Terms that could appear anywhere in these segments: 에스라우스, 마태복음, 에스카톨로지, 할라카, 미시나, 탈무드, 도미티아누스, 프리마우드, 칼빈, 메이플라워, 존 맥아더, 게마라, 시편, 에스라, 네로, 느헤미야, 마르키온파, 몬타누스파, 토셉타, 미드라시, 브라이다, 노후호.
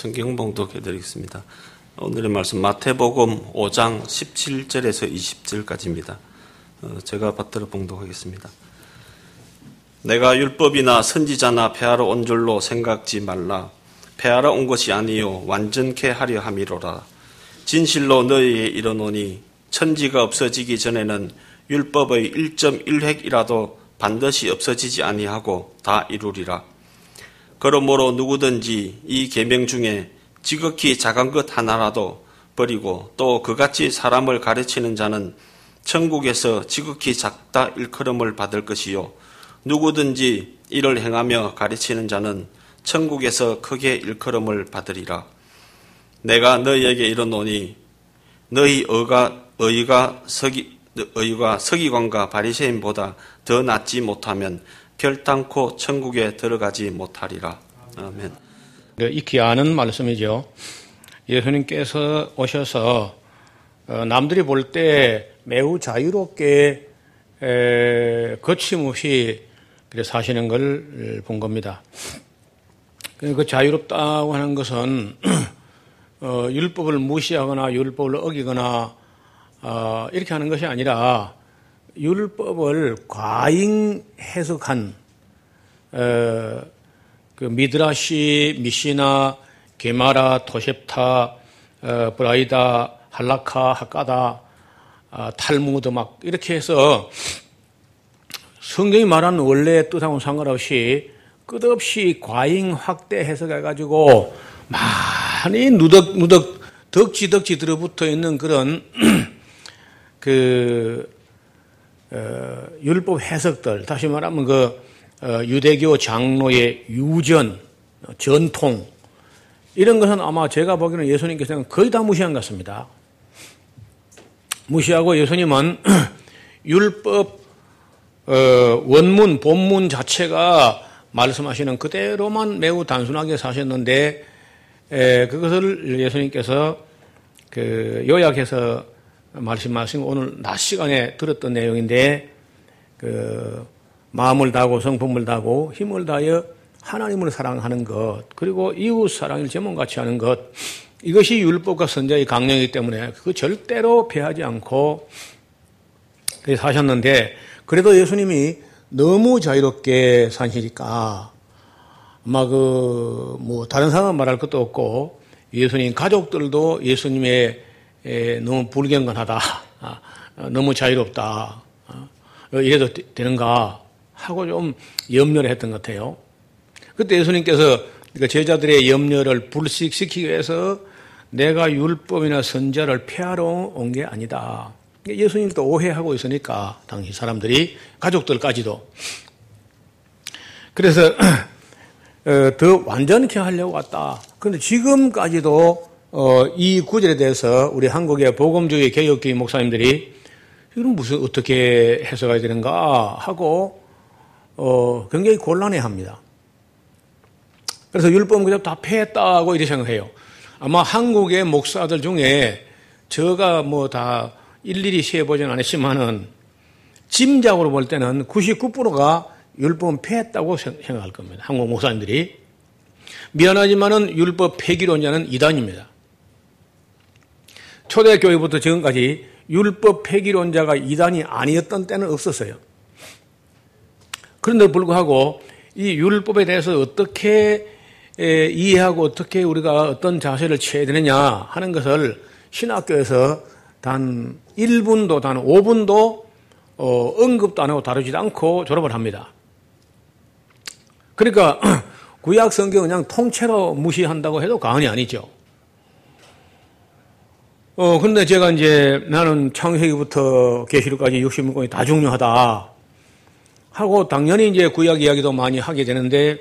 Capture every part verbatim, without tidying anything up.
성경봉독 해드리겠습니다. 오늘의 말씀 마태복음 오 장 십칠 절에서 이십 절까지입니다. 제가 받들어 봉독하겠습니다. 내가 율법이나 선지자나 폐하러 온 줄로 생각지 말라. 폐하러 온 것이 아니요 완전케 하려 함이로라. 진실로 너희에게 이르노니 천지가 없어지기 전에는 율법의 일 점 일 획이라도 반드시 없어지지 아니하고 다 이루리라. 그러므로 누구든지 이 계명 중에 지극히 작은 것 하나라도 버리고 또 그같이 사람을 가르치는 자는 천국에서 지극히 작다 일컬음을 받을 것이요 누구든지 이를 행하며 가르치는 자는 천국에서 크게 일컬음을 받으리라. 내가 너희에게 이르노니 너희 의가 의가 서기 의가 서기관과 바리새인보다 더 낫지 못하면 결단코 천국에 들어가지 못하리라. 아멘. 이 귀하는 말씀이죠. 예수님께서 오셔서 남들이 볼 때 매우 자유롭게 거침없이 사시는 걸 본 겁니다. 그 자유롭다고 하는 것은 율법을 무시하거나 율법을 어기거나 이렇게 하는 것이 아니라 율법을 과잉 해석한 어, 그 미드라시, 미시나, 게마라, 토셉타, 어, 브라이다, 할라카, 하까다, 어, 탈무드 막 이렇게 해서 성경이 말하는 원래의 뜻하고는 상관없이 끝없이 과잉 확대 해석해가지고 많이 누덕 누덕 덕지 덕지 들어붙어 있는 그런 그 어, 율법 해석들, 다시 말하면 그 어, 유대교 장로의 유전, 전통 이런 것은 아마 제가 보기에는 예수님께서는 거의 다 무시한 것 같습니다. 무시하고 예수님은 율법 어, 원문, 본문 자체가 말씀하시는 그대로만 매우 단순하게 사셨는데 에, 그것을 예수님께서 그 요약해서 말씀하신 오늘 낮 시간에 들었던 내용인데 그 마음을 다하고 성품을 다하고 힘을 다하여 하나님을 사랑하는 것 그리고 이웃 사랑을 제목같이 하는 것 이것이 율법과 선지자의 강령이기 때문에 그 절대로 폐하지 않고 사셨는데 그래도 예수님이 너무 자유롭게 사시니까 아마 그 뭐 다른 사람은 말할 것도 없고 예수님 가족들도 예수님의 에, 너무 불경건하다, 아, 너무 자유롭다, 아, 이래도 되, 되는가 하고 좀 염려를 했던 것 같아요. 그때 예수님께서 그러니까 제자들의 염려를 불식시키기 위해서 내가 율법이나 선지자를 폐하러 온 게 아니다. 예수님도 오해하고 있으니까 당시 사람들이 가족들까지도. 그래서 어, 더 완전케 하려고 왔다. 그런데 지금까지도 어, 이 구절에 대해서 우리 한국의 복음주의 개혁주의 목사님들이 이건 무슨 어떻게 해석해야 되는가 하고 어, 굉장히 곤란해합니다. 그래서 율법은 그냥 다 폐했다고 이렇게 생각해요. 아마 한국의 목사들 중에 제가 뭐 다 일일이 세어보진 않았지만은 짐작으로 볼 때는 구십구 퍼센트가 율법은 폐했다고 생각할 겁니다. 한국 목사님들이. 미안하지만은 율법 폐기론자는 이단입니다. 초대교회부터 지금까지 율법 폐기론자가 이단이 아니었던 때는 없었어요. 그런데도 불구하고 이 율법에 대해서 어떻게 이해하고 어떻게 우리가 어떤 자세를 취해야 되느냐 하는 것을 신학교에서 단 일 분도 단 오 분도 어, 언급도 안 하고 다루지도 않고 졸업을 합니다. 그러니까 구약 성경은 그냥 통째로 무시한다고 해도 과언이 아니죠. 어, 근데 제가 이제 나는 창세기부터 계시록까지 육십육 권이 다 중요하다. 하고 당연히 이제 구약 이야기도 많이 하게 되는데,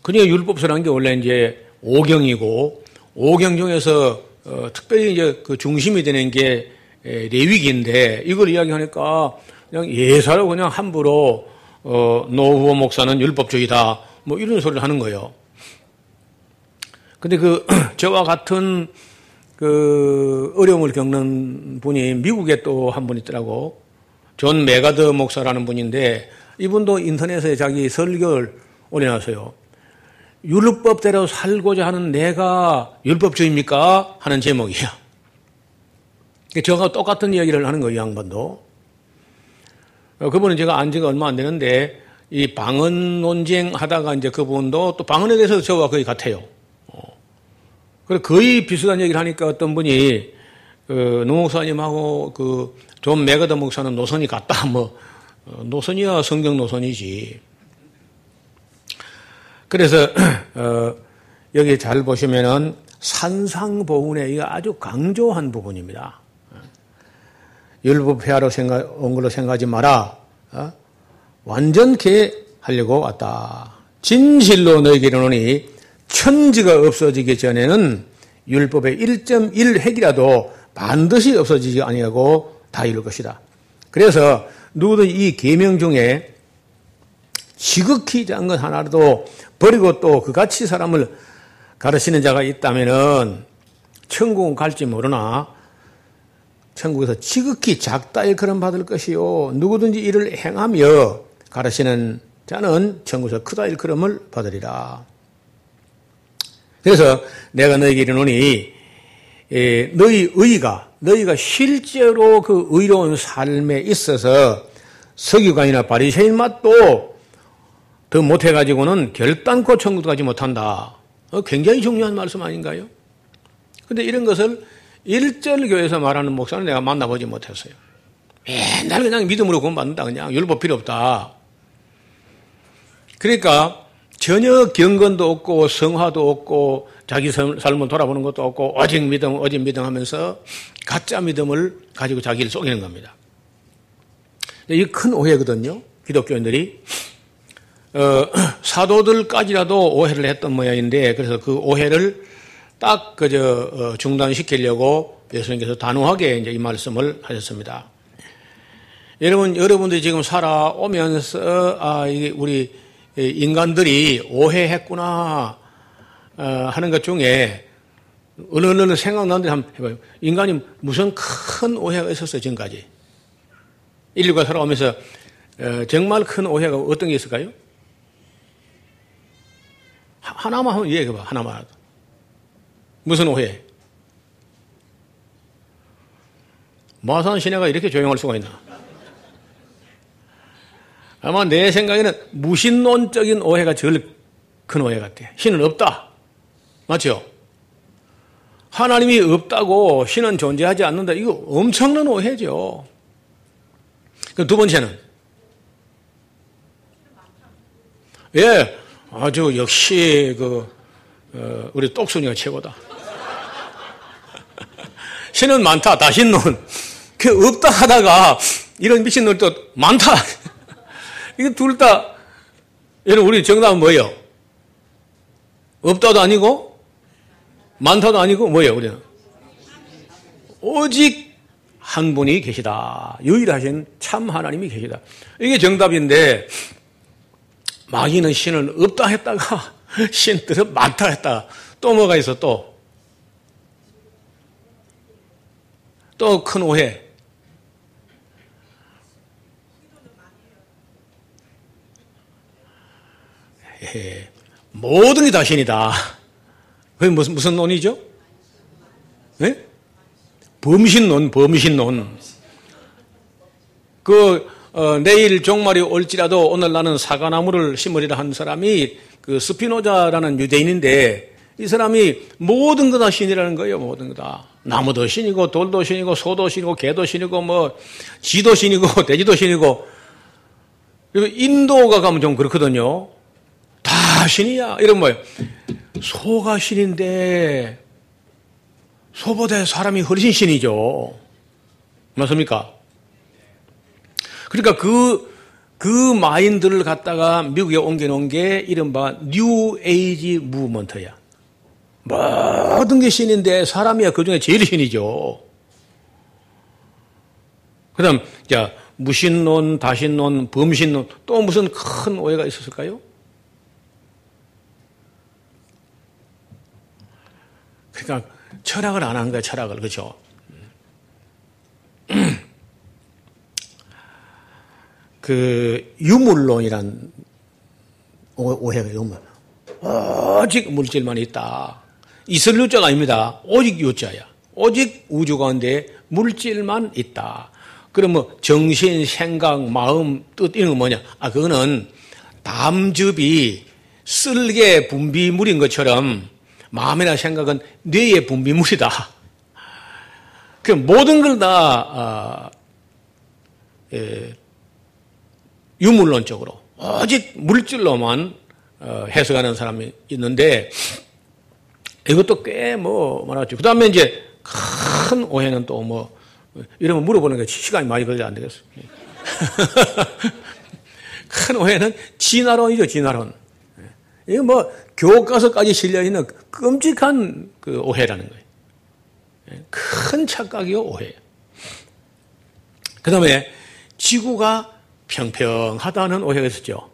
그중에 율법서라는 게 원래 이제 오경이고, 오경 중에서 어, 특별히 이제 그 중심이 되는 게 에, 레위기인데, 이걸 이야기하니까 그냥 예사로 그냥 함부로 어, 노후호 목사는 율법주의다. 뭐 이런 소리를 하는 거예요. 근데 그, 저와 같은 그, 어려움을 겪는 분이 미국에 또 한 분 있더라고. 존 맥아더 목사라는 분인데 이분도 인터넷에 자기 설교를 올려놨어요. 율법대로 살고자 하는 내가 율법주의입니까? 하는 제목이에요. 저하고 똑같은 이야기를 하는 거예요, 양반도. 그분은 제가 안 지가 얼마 안 되는데, 이 방언 논쟁 하다가 이제 그분도 또 방언에 대해서 저와 거의 같아요. 그래서 거의 비슷한 얘기를 하니까 어떤 분이, 그, 노 목사님하고 그, 존 맥아더 목사는 노선이 같다. 뭐, 노선이야, 성경 노선이지. 그래서, 어, 여기 잘 보시면은 산상보훈에 아주 강조한 부분입니다. 율법회화로 생각, 온 걸로 생각하지 마라. 어? 완전케 하려고 왔다. 진실로 너에게 이르노니 천지가 없어지기 전에는 율법의 일 점 일 핵이라도 반드시 없어지지 아니하고 다 이룰 것이다. 그래서 누구든 이 계명 중에 지극히 작은 것 하나라도 버리고 또 그같이 사람을 가르치는 자가 있다면은 천국은 갈지 모르나 천국에서 지극히 작다 일컬음 받을 것이요 누구든지 이를 행하며 가르치는 자는 천국에서 크다 일컬음을 받으리라. 그래서 내가 너희에게 이르노니 너희 의가 너희가 실제로 그 의로운 삶에 있어서 서기관이나 바리새인 맛도 더 못해가지고는 결단코 천국도 가지 못한다. 굉장히 중요한 말씀 아닌가요? 그런데 이런 것을 일절교에서 말하는 목사는 내가 만나보지 못했어요. 맨날 그냥 믿음으로 구원받는다. 그냥 율법 필요 없다. 그러니까 전혀 경건도 없고 성화도 없고 자기 삶을 돌아보는 것도 없고 오직 믿음, 오직 믿음 하면서 가짜 믿음을 가지고 자기를 속이는 겁니다. 이게 큰 오해거든요. 기독교인들이. 어, 사도들까지라도 오해를 했던 모양인데 그래서 그 오해를 딱 그저 어, 중단시키려고 예수님께서 단호하게 이제 이 말씀을 하셨습니다. 여러분 여러분들이 지금 살아오면서 아 이게 우리 인간들이 오해했구나 어, 하는 것 중에 어느 어느 생각나는데 한번 해봐요. 인간이 무슨 큰 오해가 있었어요 지금까지? 인류가 살아오면서 어, 정말 큰 오해가 어떤 게 있을까요? 하나만 한번 얘기해봐. 하나만. 무슨 오해? 마산 시내가 이렇게 조용할 수가 있나? 아마 내 생각에는 무신론적인 오해가 제일 큰 오해 같아. 신은 없다. 맞죠? 하나님이 없다고 신은 존재하지 않는다. 이거 엄청난 오해죠. 그럼 두 번째는? 예. 아주 역시 그 어, 우리 똑순이가 최고다. 신은 많다. 다신론. 그 없다 하다가 이런 미친놈이 또 많다. 이거 둘 다 여러분 우리 정답은 뭐예요? 없다도 아니고 많다도 아니고 뭐예요? 우리는 오직 한 분이 계시다. 유일하신 참 하나님이 계시다. 이게 정답인데 마귀는 신을 없다 했다가 신들은 많다 했다가 또 뭐가 있어 또? 또 큰 오해. 예, 모든 게 다 신이다. 그게 무슨, 무슨 논이죠? 예? 범신론, 범신론. 그, 어, 내일 종말이 올지라도 오늘 나는 사과나무를 심으리라 한 사람이 그 스피노자라는 유대인인데 이 사람이 모든 거 다 신이라는 거예요. 모든 거 다. 나무도 신이고 돌도 신이고 소도 신이고 개도 신이고 뭐 지도 신이고 돼지도 신이고 그리고 인도가 가면 좀 그렇거든요. 다 신이야. 이런 뭐예요. 소가 신인데 소보다 사람이 훨씬 신이죠. 맞습니까? 그러니까 그, 그 마인드를 갖다가 미국에 옮겨놓은 게 이른바 뉴 에이지 무브먼트야. 모든 게 신인데 사람이야 그 중에 제일 신이죠. 그 다음, 자, 무신론, 다신론, 범신론 또 무슨 큰 오해가 있었을까요? 그러니까 철학을 안 한 거야, 철학을. 그렇죠? 그 유물론이란 오해가 유물 오직 물질만 있다. 이슬 요자가 아닙니다. 오직 요자야. 오직 우주 가운데 물질만 있다. 그러면 정신, 생각, 마음, 뜻 이런 건 뭐냐? 아 그거는 담즙이 쓸개 분비물인 것처럼 마음이나 생각은 뇌의 분비물이다. 그 모든 걸 다 어, 유물론적으로 오직 물질로만 어, 해석하는 사람이 있는데 이것도 꽤 뭐 많았죠. 그 다음에 이제 큰 오해는 또 뭐 이러면 물어보는 게 시간이 많이 걸려 안 되겠어요. 큰 오해는 진화론이죠, 진화론. 이거 뭐 교과서까지 실려 있는 끔찍한 그 오해라는 거예요. 큰 착각이요, 오해. 그 다음에 지구가 평평하다는 오해가 있었죠.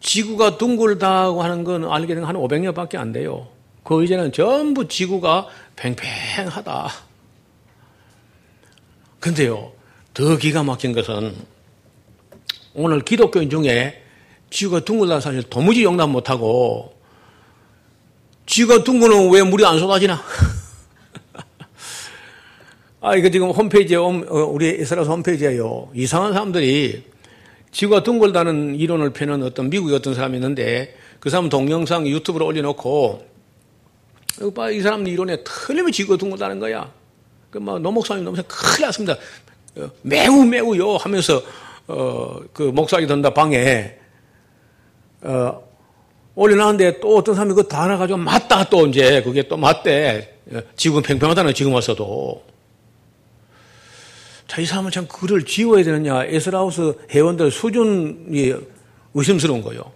지구가 둥글다고 하는 건 알게 된 건 한 오백 년밖에 안 돼요. 그 이제는 전부 지구가 팽팽하다. 근데요, 더 기가 막힌 것은 오늘 기독교인 중에 지구가 둥글다는 사실 도무지 용납 못하고 지구가 둥글면 왜 물이 안 쏟아지나? 아, 이거 지금 홈페이지에, 우리 에스라 홈페이지에요. 이상한 사람들이 지구가 둥글다는 이론을 펴는 어떤 미국의 어떤 사람이 있는데 그 사람 동영상 유튜브로 올려놓고 이 사람 이론에 틀림없이 지구가 둥글다는 거야. 그 막 노 목사님 너무 큰일 났습니다. 매우 매우요 하면서 어, 그 목사기 던다 방에 어, 올려놨는데 또 어떤 사람이 그거 다 알아가지고 맞다 또 이제 그게 또 맞대. 지구는 평평하다는 지금 와서도. 자, 이 사람은 참 글을 지워야 되느냐. 에스라우스 회원들 수준이 의심스러운 거요.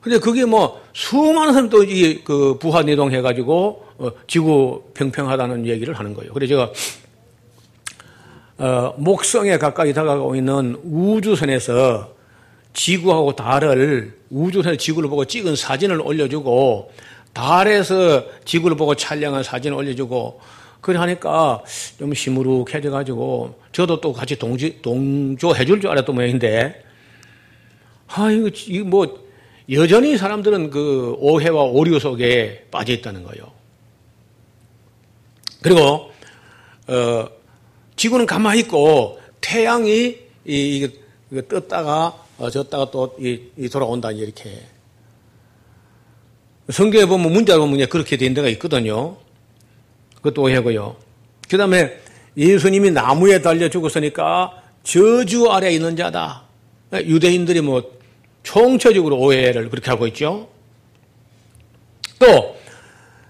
근데 그게 뭐 수많은 사람이 또 이 그 부하 내동해가지고 어, 지구 평평하다는 얘기를 하는 거예요. 그래서 제가 어, 목성에 가까이 다가가고 있는 우주선에서 지구하고 달을 우주선에서 지구를 보고 찍은 사진을 올려주고 달에서 지구를 보고 촬영한 사진을 올려주고 그래 하니까 좀 시무룩해져가지고 저도 또 같이 동조, 동조해 줄 줄 알았던 모양인데 아 이거 뭐 여전히 사람들은 그 오해와 오류 속에 빠져 있다는 거예요. 그리고 어, 지구는 가만히 있고 태양이 이, 이, 떴다가 어, 졌다가 또 이, 이 돌아온다 이렇게 성경에 보면 문자로 보면 그렇게 된 데가 있거든요. 그것도 오해고요. 그 다음에 예수님이 나무에 달려 죽었으니까 저주 아래에 있는 자다. 유대인들이 뭐 총체적으로 오해를 그렇게 하고 있죠. 또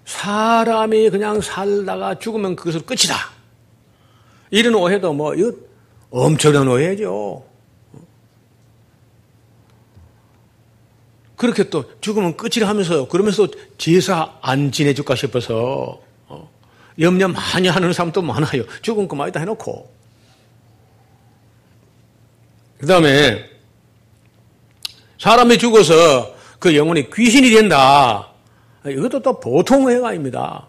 사람이 그냥 살다가 죽으면 그것으로 끝이다. 이런 오해도 뭐 이거 엄청난 오해죠. 그렇게 또 죽으면 끝이라 하면서 그러면서 제사 안 지내줄까 싶어서 염려 많이 하는 사람도 많아요. 죽은 거 많이 다 해놓고. 그 다음에 사람이 죽어서 그 영혼이 귀신이 된다. 이것도 또 보통 오해가 아닙니다.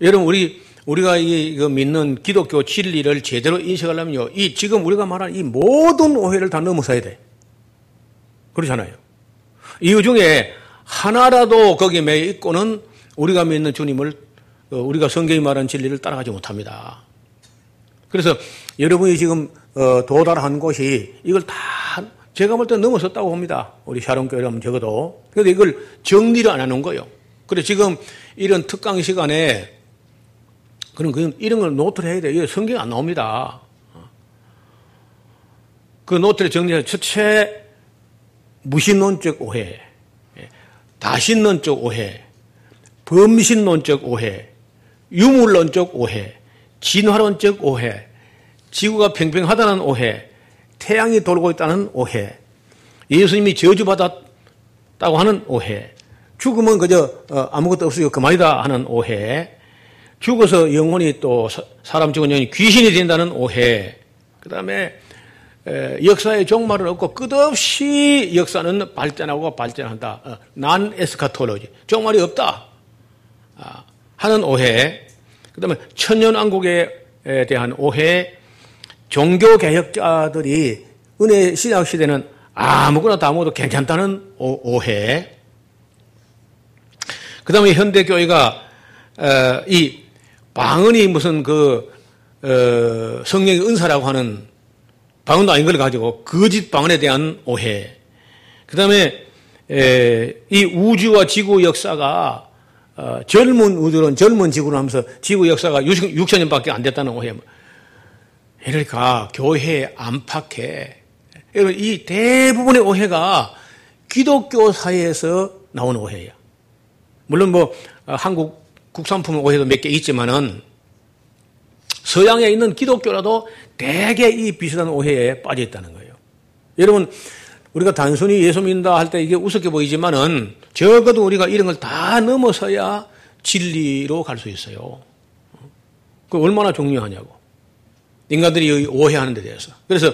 여러분 우리 우리가 이 그 믿는 기독교 진리를 제대로 인식하려면요, 이 지금 우리가 말하는 이 모든 오해를 다 넘어서야 돼. 그렇잖아요. 이유 중에 하나라도 거기에 매여 있고는 우리가 믿는 주님을 우리가 성경이 말하는 진리를 따라가지 못합니다. 그래서 여러분이 지금 도달한 곳이 이걸 다 제가 볼 때 넘어섰다고 봅니다. 우리 샤론교회라면 적어도. 그런데 이걸 정리를 안 하는 거예요. 그래서 지금 이런 특강 시간에 그런 이런 걸 노트를 해야 돼요. 성경이 안 나옵니다. 그 노트를 정리해서 첫째 무신론적 오해, 다신론적 오해, 범신론적 오해, 유물론적 오해, 진화론적 오해, 지구가 평평하다는 오해, 태양이 돌고 있다는 오해, 예수님이 저주받았다고 하는 오해, 죽으면 그저 아무것도 없으니까 그만이다 하는 오해, 죽어서 영혼이 또 사람 죽은 영혼이 귀신이 된다는 오해, 그 다음에 역사의 종말을 얻고 끝없이 역사는 발전하고 발전한다. 난 에스카톨로지. 종말이 없다. 하는 오해, 그 다음에 천년왕국에 대한 오해, 종교개혁자들이 은혜 신약시대는 아무거나 다 먹어도 괜찮다는 오해. 그 다음에 현대교회가 어, 이 방언이 무슨 그 어, 성령의 은사라고 하는 방언도 아닌 걸 가지고 거짓 방언에 대한 오해. 그 다음에 이 우주와 지구 역사가 어, 젊은 우주론, 젊은 지구론 하면서 지구 역사가 육천 년밖에 안 됐다는 오해. 그러니까 교회 안팎에 여러분 이 대부분의 오해가 기독교 사회에서 나온 오해예요. 물론 뭐 한국 국산품 오해도 몇 개 있지만은 서양에 있는 기독교라도 대개 이 비슷한 오해에 빠져 있다는 거예요. 여러분 우리가 단순히 예수 믿는다 할 때 이게 우습게 보이지만은 적어도 우리가 이런 걸 다 넘어서야 진리로 갈 수 있어요. 그 얼마나 중요하냐고. 인간들이 오해하는 데 대해서. 그래서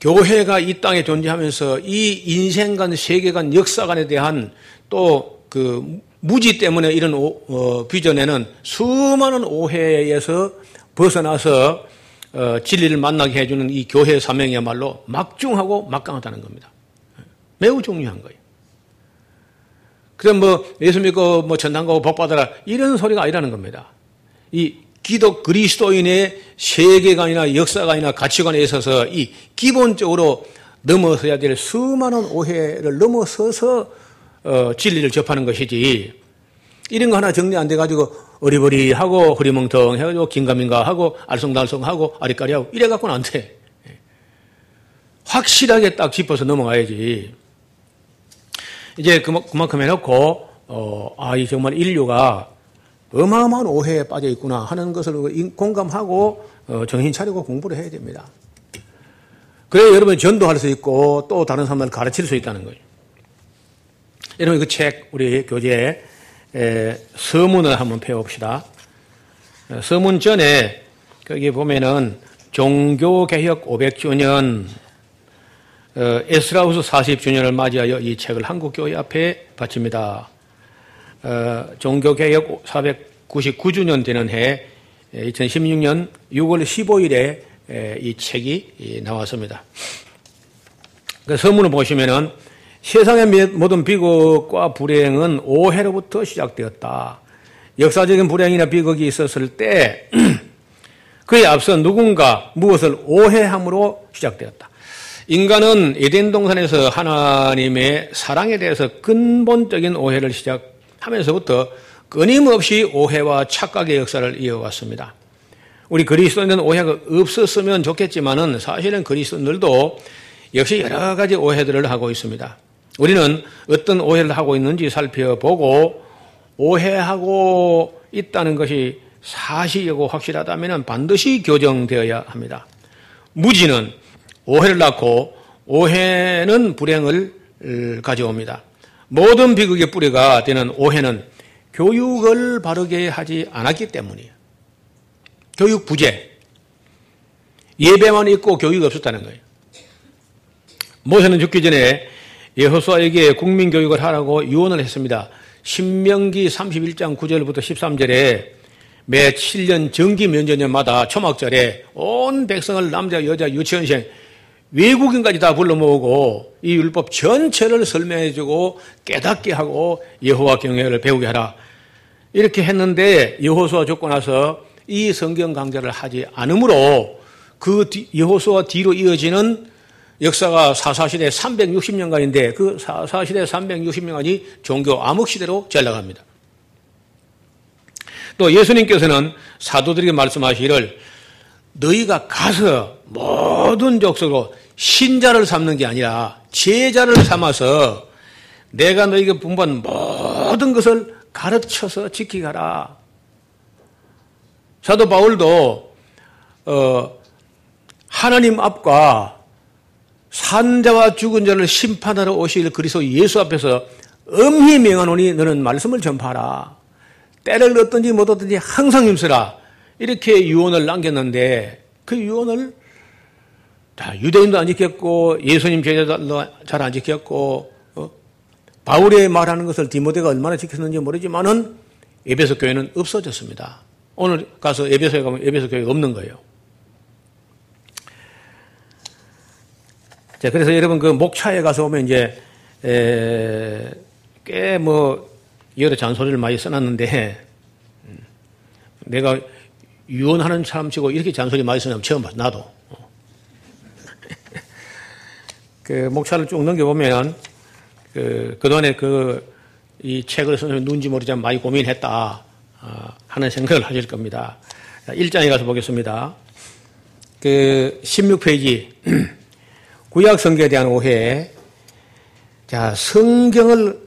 교회가 이 땅에 존재하면서 이 인생관, 세계관, 역사관에 대한 또 그 무지 때문에 이런 오, 어, 비전에는 수많은 오해에서 벗어나서 어, 진리를 만나게 해주는 이 교회의 사명이야말로 막중하고 막강하다는 겁니다. 매우 중요한 거예요. 그럼 뭐 예수 믿고 뭐 전당 가고 복 받아라 이런 소리가 아니라는 겁니다. 이 기독 그리스도인의 세계관이나 역사관이나 가치관에 있어서 이 기본적으로 넘어서야 될 수많은 오해를 넘어서서 어, 진리를 접하는 것이지 이런 거 하나 정리 안 돼가지고 어리버리하고 흐리멍텅해가지고 긴가민가하고 알쏭달쏭하고 아리까리하고 이래갖고는 안 돼. 확실하게 딱 짚어서 넘어가야지. 이제 그만큼 해놓고 어, 아, 이 정말 인류가 어마어마한 오해에 빠져 있구나 하는 것을 공감하고 정신 차리고 공부를 해야 됩니다. 그래야 여러분이 전도할 수 있고 또 다른 사람을 가르칠 수 있다는 거예요. 여러분 그 책 우리 교재에 서문을 한번 배워봅시다. 서문 전에 거기 보면은 종교개혁 오백 주년, 에스라후서 사십 주년을 맞이하여 이 책을 한국교회 앞에 바칩니다. 어, 종교개혁 사백구십구 주년 되는 해 이천십육 년 유월 십오일에 에, 이 책이 이, 나왔습니다. 그 서문을 보시면은 세상의 모든 비극과 불행은 오해로부터 시작되었다. 역사적인 불행이나 비극이 있었을 때 그에 앞서 누군가 무엇을 오해함으로 시작되었다. 인간은 에덴 동산에서 하나님의 사랑에 대해서 근본적인 오해를 시작 하면서부터 끊임없이 오해와 착각의 역사를 이어왔습니다. 우리 그리스도인은 오해가 없었으면 좋겠지만은 사실은 그리스도인들도 역시 여러 가지 오해들을 하고 있습니다. 우리는 어떤 오해를 하고 있는지 살펴보고 오해하고 있다는 것이 사실이고 확실하다면 반드시 교정되어야 합니다. 무지는 오해를 낳고 오해는 불행을 가져옵니다. 모든 비극의 뿌리가 되는 오해는 교육을 바르게 하지 않았기 때문이에요. 교육 부재. 예배만 있고 교육이 없었다는 거예요. 모세는 죽기 전에 여호수아에게 국민교육을 하라고 유언을 했습니다. 신명기 삼십일장 구절부터 십삼절에 매 칠 년 정기 면제년마다 초막절에 온 백성을 남자, 여자, 유치원생, 외국인까지 다 불러 모으고 이 율법 전체를 설명해 주고 깨닫게 하고 여호와 경외를 배우게 하라. 이렇게 했는데 여호수아 죽고 나서 이 성경 강좌를 하지 않으므로 그 여호수아 뒤로 이어지는 역사가 사사시대 삼백육십 년간인데 그 사사시대 삼백육십 년간이 종교 암흑시대로 전락합니다. 또 예수님께서는 사도들에게 말씀하시기를 너희가 가서 모든 족속으로 신자를 삼는 게 아니라 제자를 삼아서 내가 너에게 분부한 모든 것을 가르쳐서 지키가라. 사도 바울도 어, 하나님 앞과 산자와 죽은 자를 심판하러 오실 그리스도 예수 앞에서 엄히 명하노니 너는 말씀을 전파하라. 때를 얻든지 못 얻든지 항상 힘쓰라. 이렇게 유언을 남겼는데 그 유언을 자, 유대인도 안 지켰고 예수님 제자도 잘 안 지켰고 어? 바울의 말하는 것을 디모데가 얼마나 지켰는지 모르지만은 에베소 교회는 없어졌습니다. 오늘 가서 에베소에 가면 에베소 교회가 없는 거예요. 자, 그래서 여러분 그 목차에 가서 보면 이제 꽤 뭐 여러 잔소리를 많이 써놨는데 내가 유언하는 사람치고 이렇게 잔소리 많이 쓰는 사람 처음 봤어, 나도. 그 목차를 쭉 넘겨보면 그 그동안에 그 이 책을 써서 누군지 모르지만 많이 고민했다 하는 생각을 하실 겁니다. 일 장에 가서 보겠습니다. 그 십육 페이지 구약 성경에 대한 오해. 자, 성경을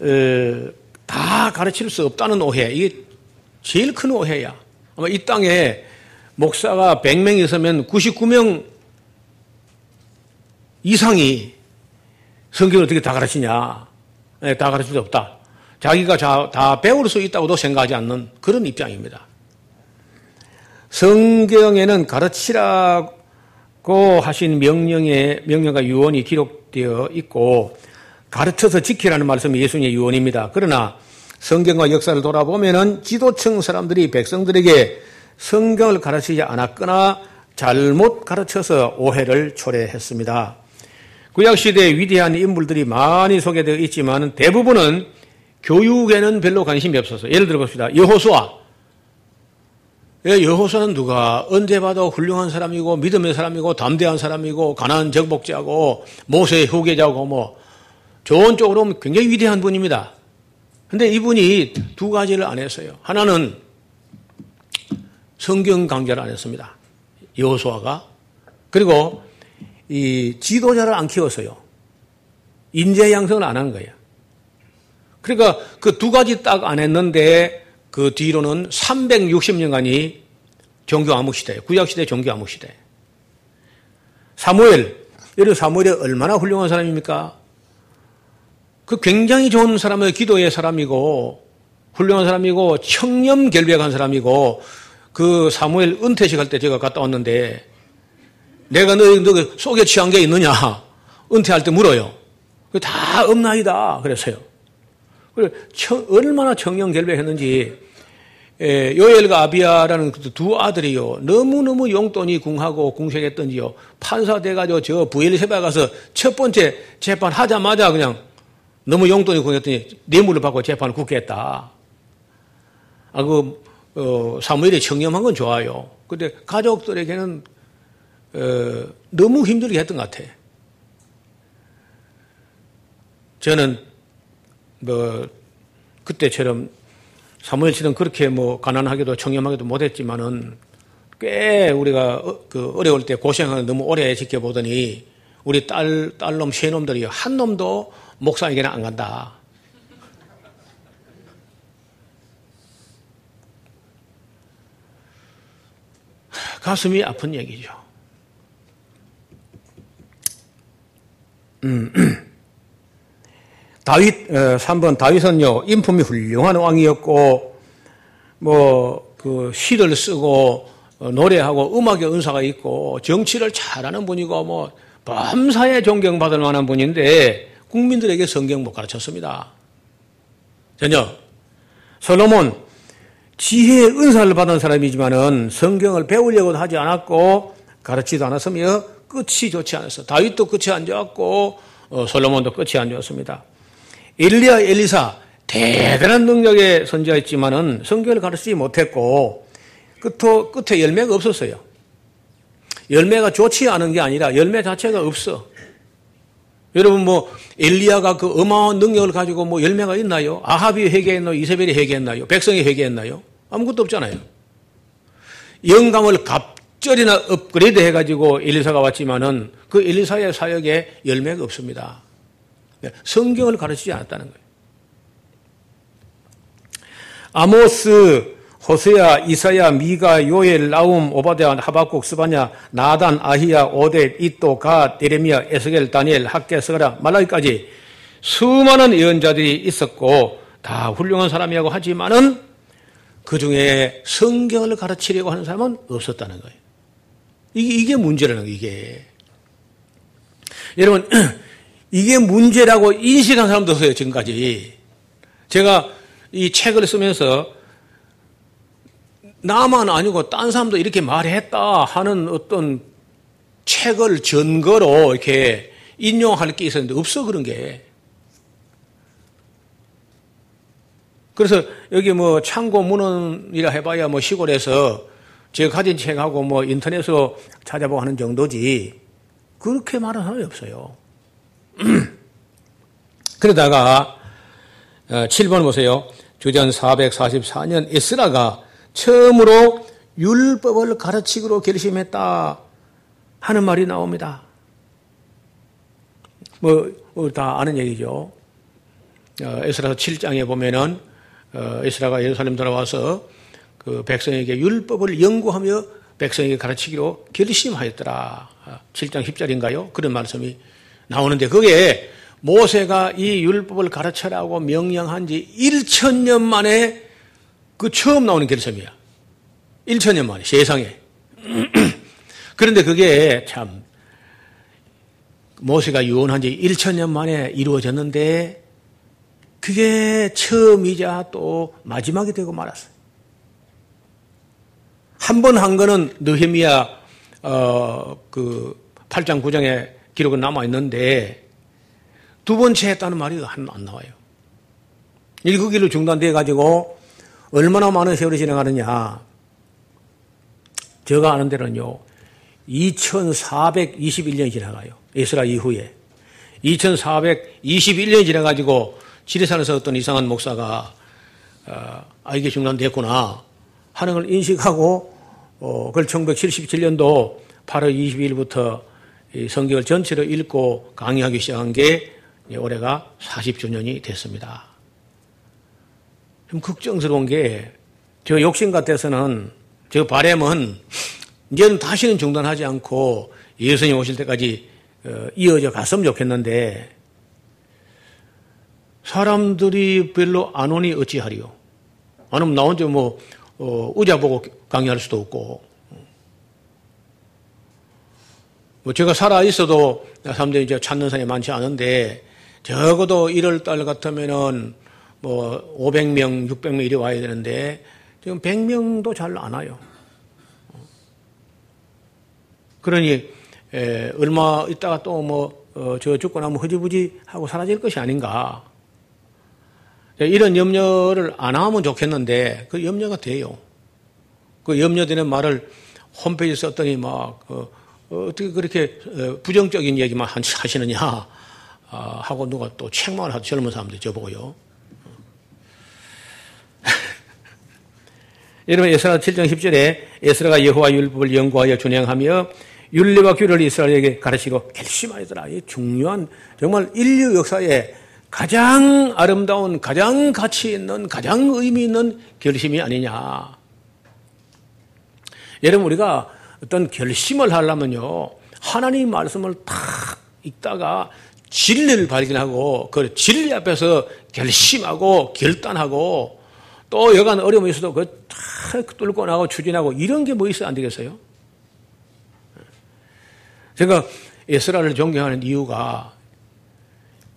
어, 다 가르칠 수 없다는 오해. 이게 제일 큰 오해야. 아마 이 땅에 목사가 백 명이 있으면 구십구 명 이상이 성경을 어떻게 다 가르치냐. 네, 다 가르칠 수 없다. 자기가 자, 다 배울 수 있다고도 생각하지 않는 그런 입장입니다. 성경에는 가르치라고 하신 명령의, 명령과 유언이 기록되어 있고 가르쳐서 지키라는 말씀이 예수님의 유언입니다. 그러나 성경과 역사를 돌아보면은 지도층 사람들이 백성들에게 성경을 가르치지 않았거나 잘못 가르쳐서 오해를 초래했습니다. 구약시대의 위대한 인물들이 많이 소개되어 있지만 대부분은 교육에는 별로 관심이 없어서 예를 들어 봅시다. 여호수아. 여호수아는 누가 언제 봐도 훌륭한 사람이고 믿음의 사람이고 담대한 사람이고 가나안 정복자고 모세의 후계자고 뭐 좋은 쪽으로 보면 굉장히 위대한 분입니다. 그런데 이분이 두 가지를 안 했어요. 하나는 성경 강좌를 안 했습니다. 여호수아가. 그리고 이 지도자를 안 키웠어요. 인재 양성을 안 한 거예요. 그러니까 그 두 가지 딱 안 했는데 그 뒤로는 삼백육십 년간이 종교 암흑 시대, 구약 시대 종교 암흑 시대. 사무엘, 여러분 사무엘이 얼마나 훌륭한 사람입니까? 그 굉장히 좋은 사람의 기도의 사람이고 훌륭한 사람이고 청렴결백한 사람이고 그 사무엘 은퇴식 할 때 제가 갔다 왔는데 내가 너, 너 속에 취한 게 있느냐? 은퇴할 때 물어요. 다 없나이다 그랬어요. 얼마나 청렴결백했는지 요엘과 아비아라는 두 아들이요 너무너무 용돈이 궁하고 궁색했던지요 판사 돼가지고 저 부엘세바에 가서 첫 번째 재판 하자마자 그냥 너무 용돈이 궁했더니 뇌물을 받고 재판을 굳게 했다. 아, 그 어, 사무엘이 청렴한 건 좋아요. 근데 가족들에게는 어, 너무 힘들게 했던 것 같아. 저는 뭐, 그때처럼 사무엘 씨는 그렇게 뭐, 가난하게도 청렴하게도 못했지만은, 꽤 우리가 그 어려울 때 고생을 너무 오래 지켜보더니, 우리 딸, 딸놈, 새놈들이 한 놈도 목사에게는 안 간다. 가슴이 아픈 얘기죠. 음. 다윗, 삼 번 다윗은요, 인품이 훌륭한 왕이었고, 뭐, 그, 시를 쓰고, 노래하고, 음악의 은사가 있고, 정치를 잘하는 분이고, 뭐, 범사에 존경받을 만한 분인데, 국민들에게 성경 못 가르쳤습니다. 전혀. 솔로몬, 지혜의 은사를 받은 사람이지만은, 성경을 배우려고도 하지 않았고, 가르치지도 않았으며, 끝이 좋지 않았어. 다윗도 끝이 안 좋았고, 어, 솔로몬도 끝이 안 좋았습니다. 엘리야, 엘리사 대단한 능력의 선지자였지만은 성경을 가르치지 못했고 끝에, 끝에 열매가 없었어요. 열매가 좋지 않은 게 아니라 열매 자체가 없어. 여러분 뭐 엘리야가 그 어마어마한 능력을 가지고 뭐 열매가 있나요? 아합이 회개했나요? 이세벨이 회개했나요? 백성이 회개했나요? 아무것도 없잖아요. 영감을 갑절이나 업그레이드 해가지고 엘리사가 왔지만은 그 엘리사의 사역에 열매가 없습니다. 성경을 가르치지 않았다는 거예요. 아모스, 호세야, 이사야, 미가, 요엘, 나움, 오바댜, 하박국, 스바냐, 나단, 아히야, 오뎃, 이또, 갓, 예레미야, 에스겔, 다니엘, 학개, 스가랴, 말라기까지 수많은 예언자들이 있었고 다 훌륭한 사람이라고 하지만은 그 중에 성경을 가르치려고 하는 사람은 없었다는 거예요. 이게, 이게 문제라는 거예요. 이게. 여러분 이게 문제라고 인식한 사람도 없어요, 지금까지. 제가 이 책을 쓰면서 나만 아니고 딴 사람도 이렇게 말했다 하는 어떤 책을 전거로 이렇게 인용하는 게 있었는데 없어, 그런 게. 그래서 여기 뭐 창고문헌이라 해봐야 뭐 시골에서 제가 가진 책하고 뭐 인터넷으로 찾아보고 하는 정도지 그렇게 말하는 사람이 없어요. 그러다가 칠 번 보세요. 주전 사백사십사 년 에스라가 처음으로 율법을 가르치기로 결심했다 하는 말이 나옵니다. 뭐 다 아는 얘기죠. 에스라서 칠 장에 보면은 에스라가 예루살렘 돌아와서 그 백성에게 율법을 연구하며 백성에게 가르치기로 결심하였더라. 칠 장 십 절인가요? 그런 말씀이 나오는데 그게 모세가 이 율법을 가르쳐라고 명령한 지 천 년 만에 그 처음 나오는 결심이야. 천 년 만에 세상에. 그런데 그게 참 모세가 유언한 지 천 년 만에 이루어졌는데 그게 처음이자 또 마지막이 되고 말았어요. 한 번 한 거는 느헤미야 어, 그 팔 장 구 장에 기록은 남아있는데 두 번째 했다는 말이 안 나와요. 일구기로 중단돼가지고 얼마나 많은 세월이 지나가느냐. 제가 아는 데는요. 이천사백이십일 년이 지나가요. 에스라 이후에. 이천사백이십일 년이 지나가지고 지리산에서 어떤 이상한 목사가 어, 아 이게 중단됐구나 하는 걸 인식하고 어, 그걸 천구백칠십칠 년도 팔월 이십이일부터 이 성경을 전체로 읽고 강의하기 시작한 게 올해가 사십 주년이 됐습니다. 좀 걱정스러운 게 저 욕심 같아서는 저 바램은 이제는 다시는 중단하지 않고 예수님 오실 때까지 어, 이어져 갔으면 좋겠는데 사람들이 별로 안 오니 어찌하리요. 안 오면 나 혼자 뭐 어, 의자 보고 강의할 수도 없고 뭐 제가 살아있어도 사람들이 이제 찾는 사람이 많지 않은데 적어도 일월 달 같으면은 뭐 오백 명, 육백 명 이리 와야 되는데 지금 백 명도 잘 안 와요. 그러니 에, 얼마 있다가 또 뭐 어, 저 죽고 나면 허지부지 하고 사라질 것이 아닌가. 이런 염려를 안 하면 좋겠는데 그 염려가 돼요. 그 염려되는 말을 홈페이지에 썼더니 막 어, 어떻게 그렇게 부정적인 얘기만 하시느냐 하고 누가 또 책망을 하죠. 젊은 사람들 저보고요. 여러분 에스라 칠 장 십 절에 에스라가 여호와 율법을 연구하여 준행하며 윤리와 규례를 이스라엘에게 가르치고 결심하였더라. 이 중요한 정말 인류 역사에 가장 아름다운, 가장 가치 있는, 가장 의미 있는 결심이 아니냐. 여러분 우리가 어떤 결심을 하려면요. 하나님 말씀을 탁 읽다가 진리를 발견하고 그 진리 앞에서 결심하고 결단하고 또 여간 어려움이 있어도 그 탁 뚫고 나가고 추진하고 이런 게 뭐 있어야 안 되겠어요? 제가 에스라를 존경하는 이유가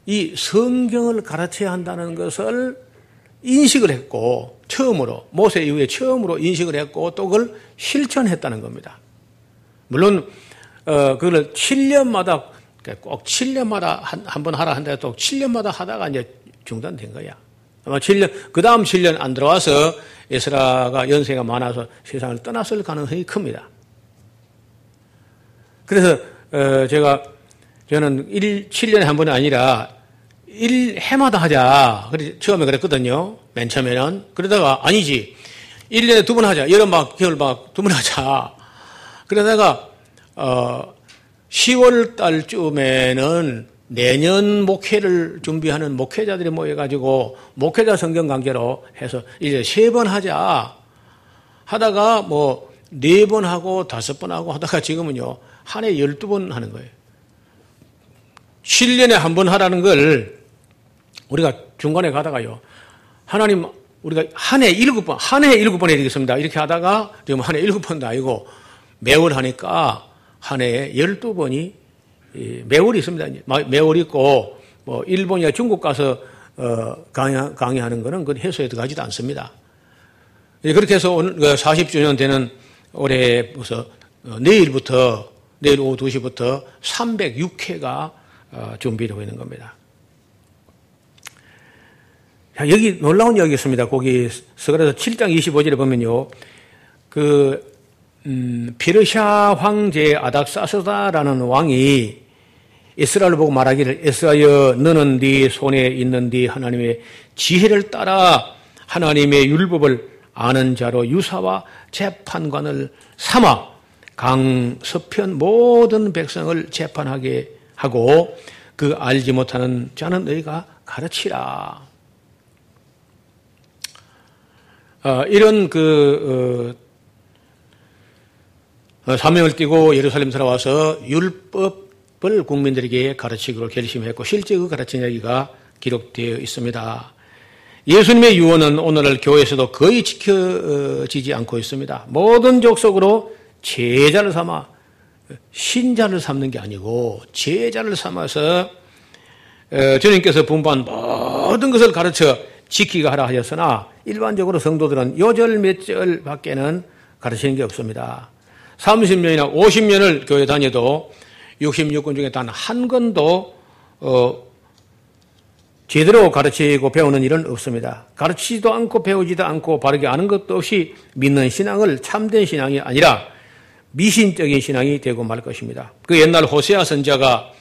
이 성경을 가르쳐야 한다는 것을 인식을 했고 처음으로 모세 이후에 처음으로 인식을 했고 또 그걸 실천했다는 겁니다. 물론 어, 그걸 칠 년마다 꼭 칠 년마다 한 번 하라 한다 해도 칠 년마다 하다가 이제 중단된 거야. 아마 칠 년 그 다음 칠 년 안 들어와서 에스라가 연세가 많아서 세상을 떠났을 가능성이 큽니다. 그래서 어, 제가 저는 칠 년에 한 번이 아니라 일 해마다 하자. 그래, 처음에 그랬거든요. 맨 처음에는. 그러다가 아니지. 일 년에 두 번 하자. 여름 막, 겨울 막 두 번 하자. 그러다가 어, 시월 달쯤에는 내년 목회를 준비하는 목회자들이 모여가지고 목회자 성경 강제로 해서 이제 세 번 하자. 하다가 뭐 네 번 하고 다섯 번 하고 하다가 지금은요. 한 해 열두 번 하는 거예요. 칠 년에 한 번 하라는 걸 우리가 중간에 가다가요. 하나님 우리가 한 해 일곱 번, 한 해 일곱 번 해야 되겠습니다. 이렇게 하다가 지금 한 해 일곱 번도 아니고 매월 하니까 한 해에 열두 번이 매월이 있습니다. 매월 있고 뭐 일본이나 중국 가서 강의, 강의하는 거는 그 해소에 들어가지도 않습니다. 그렇게 해서 오늘 사십 주년 되는 올해에서 내일부터 내일 오후 두 시부터 삼백육 회가 준비되고 있는 겁니다. 자, 여기 놀라운 이야기 있습니다. 거기 스가랴서 칠 장 이십오 절에 보면요. 그 음, 피르시아 황제 아닥사스다라는 왕이 에스라를 보고 말하기를 에스라여 너는 네 손에 있는 네 하나님의 지혜를 따라 하나님의 율법을 아는 자로 유사와 재판관을 삼아 강서편 모든 백성을 재판하게 하고 그 알지 못하는 자는 너희가 가르치라. 어, 이런 그 어, 사명을 띠고 예루살렘 살아와서 율법을 국민들에게 가르치기로 결심했고 실제 그 가르친 이야기가 기록되어 있습니다. 예수님의 유언은 오늘날 교회에서도 거의 지켜지지 않고 있습니다. 모든 족속으로 제자를 삼아 신자를 삼는 게 아니고 제자를 삼아서 주님께서 분부한 모든 것을 가르쳐 지키게 하라 하셨으나 일반적으로 성도들은 요절 몇 절 밖에는 가르치는 게 없습니다. 삼십 년이나 오십 년을 교회 다녀도 육십육 권 중에 단 한 권도 어, 제대로 가르치고 배우는 일은 없습니다. 가르치지도 않고 배우지도 않고 바르게 아는 것도 없이 믿는 신앙을 참된 신앙이 아니라 미신적인 신앙이 되고 말 것입니다. 그 옛날 호세아 선지자가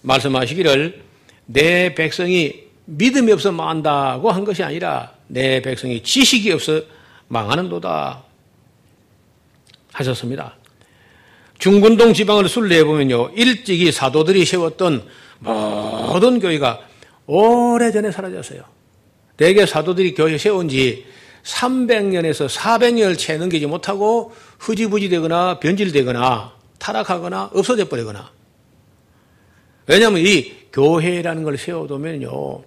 말씀하시기를 내 백성이 믿음이 없어 망한다고 한 것이 아니라 내 백성이 지식이 없어 망하는도다 하셨습니다. 중근동 지방을 순례해보면요. 일찍이 사도들이 세웠던 모든 교회가 오래전에 사라졌어요. 대개 사도들이 교회 세운 지 삼백 년에서 사백 년을 채 넘기지 못하고 흐지부지 되거나 변질되거나 타락하거나 없어져 버리거나. 왜냐하면 이 교회라는 걸 세워두면요.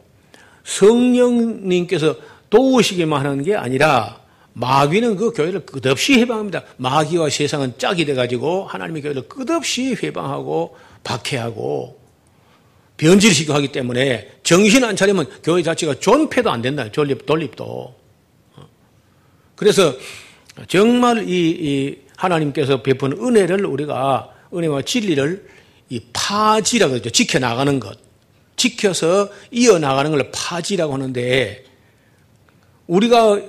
성령님께서 도우시기만 하는 게 아니라 마귀는 그 교회를 끝없이 해방합니다. 마귀와 세상은 짝이 돼가지고 하나님의 교회를 끝없이 해방하고 박해하고 변질시켜 하기 때문에 정신 안 차리면 교회 자체가 존폐도 안 된다. 존립, 돌립도. 그래서 정말 이, 이 하나님께서 베푼 은혜를 우리가 은혜와 진리를 이 파지라고 그러죠. 지켜나가는 것. 지켜서 이어나가는 걸 파지라고 하는데 우리가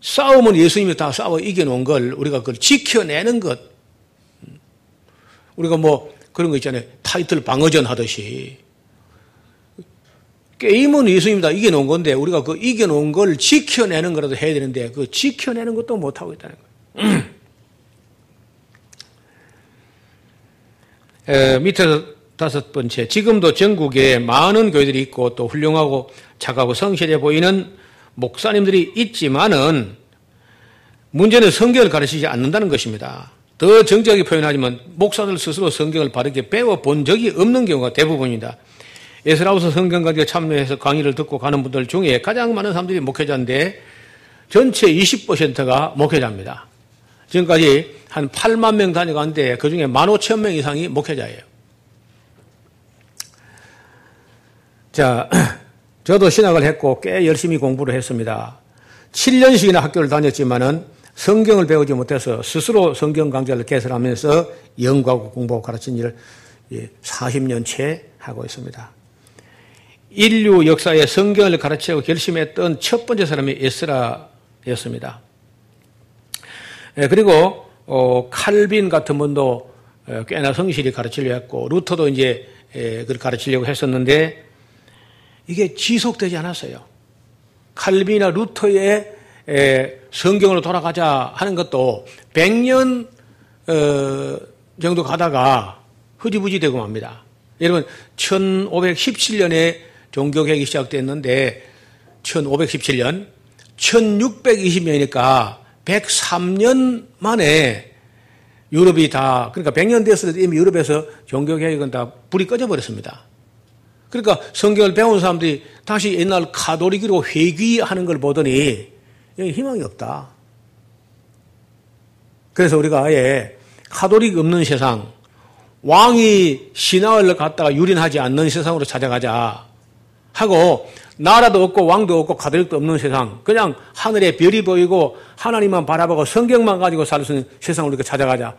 싸움은 예수님이 다 싸워 이겨놓은 걸 우리가 그걸 지켜내는 것. 우리가 뭐 그런 거 있잖아요. 타이틀 방어전 하듯이. 게임은 예수님이 다 이겨놓은 건데 우리가 그 이겨놓은 걸 지켜내는 거라도 해야 되는데 그 지켜내는 것도 못하고 있다는 거예요. 에, 밑에서 다섯 번째, 지금도 전국에 많은 교회들이 있고 또 훌륭하고 착하고 성실해 보이는 목사님들이 있지만은 문제는 성경을 가르치지 않는다는 것입니다. 더 정직하게 표현하지만 목사들 스스로 성경을 바르게 배워본 적이 없는 경우가 대부분입니다. 에스라우스 성경 강의에 참여해서 강의를 듣고 가는 분들 중에 가장 많은 사람들이 목회자인데 전체 이십 퍼센트가 목회자입니다. 지금까지 한 팔만 명 다녀가는데 그중에 만 오천 명 이상이 목회자예요. 자, 저도 신학을 했고 꽤 열심히 공부를 했습니다. 칠 년씩이나 학교를 다녔지만은 성경을 배우지 못해서 스스로 성경 강좌를 개설하면서 연구하고 공부하고 가르친 일을 사십 년 채 하고 있습니다. 인류 역사에 성경을 가르치려고 결심했던 첫 번째 사람이 에스라였습니다. 그리고 칼빈 같은 분도 꽤나 성실히 가르치려고 했고 루터도 이제 그걸 가르치려고 했었는데 이게 지속되지 않았어요. 칼빈이나 루터의 성경으로 돌아가자 하는 것도 백 년 정도 가다가 흐지부지 되고 맙니다. 여러분 천오백십칠 년에 종교개혁이 시작됐는데 천오백십칠 년, 천육백이십 년이니까 백삼 년 만에 유럽이 다, 그러니까 백 년 됐을 때 이미 유럽에서 종교개혁은 다 불이 꺼져버렸습니다. 그러니까 성경을 배운 사람들이 다시 옛날 가톨릭으로 회귀하는 걸 보더니 여기 희망이 없다. 그래서 우리가 아예 가톨릭 없는 세상, 왕이 신앙을 갖다가 유린하지 않는 세상으로 찾아가자 하고 나라도 없고 왕도 없고 가톨릭도 없는 세상, 그냥 하늘에 별이 보이고 하나님만 바라보고 성경만 가지고 살 수 있는 세상을 우리가 찾아가자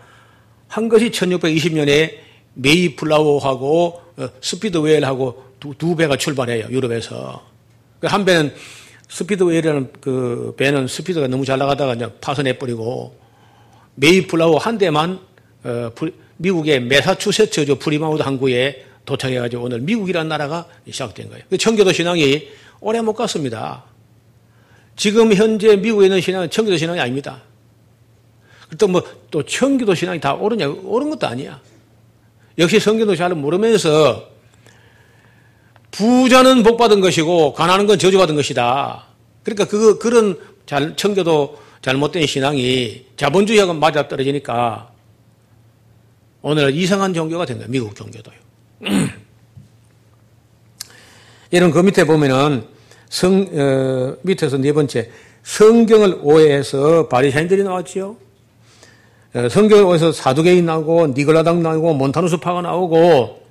한 것이 천육백이십 년에 메이플라워하고 스피드웨일하고 두, 두 배가 출발해요, 유럽에서. 한 배는 스피드웨일이라는 그 배는 스피드가 너무 잘 나가다가 이제 파손해버리고, 메이플라워 한 대만 어, 미국의 매사추세츠주 프리마우드 항구에 도착해가지고 오늘 미국이라는 나라가 시작된 거예요. 청교도 신앙이 오래 못 갔습니다. 지금 현재 미국에 있는 신앙은 청교도 신앙이 아닙니다. 또 뭐, 또 청교도 신앙이 다 옳으냐? 옳은 것도 아니야. 역시 성경도 잘 모르면서 부자는 복받은 것이고 가난한 건 저주받은 것이다. 그러니까 그, 그런 잘, 청교도 잘못된 신앙이 자본주의하고 맞아떨어지니까 오늘 이상한 종교가 된 거예요. 미국 종교도요. 이런 그 밑에 보면은 성, 어, 밑에서 네 번째, 성경을 오해해서 바리새인들이 나왔지요. 성경을 오해해서 사두개인 나오고 니글라당 나오고 몬타누스파가 나오고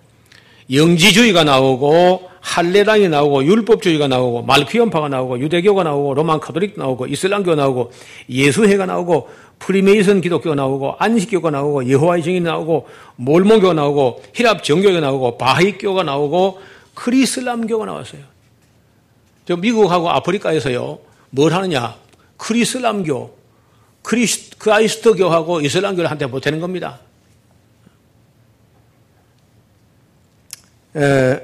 영지주의가 나오고 할례당이 나오고 율법주의가 나오고 말피언파가 나오고 유대교가 나오고 로만 카톨릭 나오고 이슬람교가 나오고 예수회가 나오고 프리메이슨 기독교가 나오고 안식교가 나오고 예호와의 증인이 나오고 몰몬교가 나오고 히랍 정교가 나오고 바하이교가 나오고 크리슬람교가 나왔어요. 저 미국하고 아프리카에서요 뭘 하느냐, 크리슬람교, 크리스, 크라이스트교하고 이슬람교를 한테 보태는 겁니다. 에,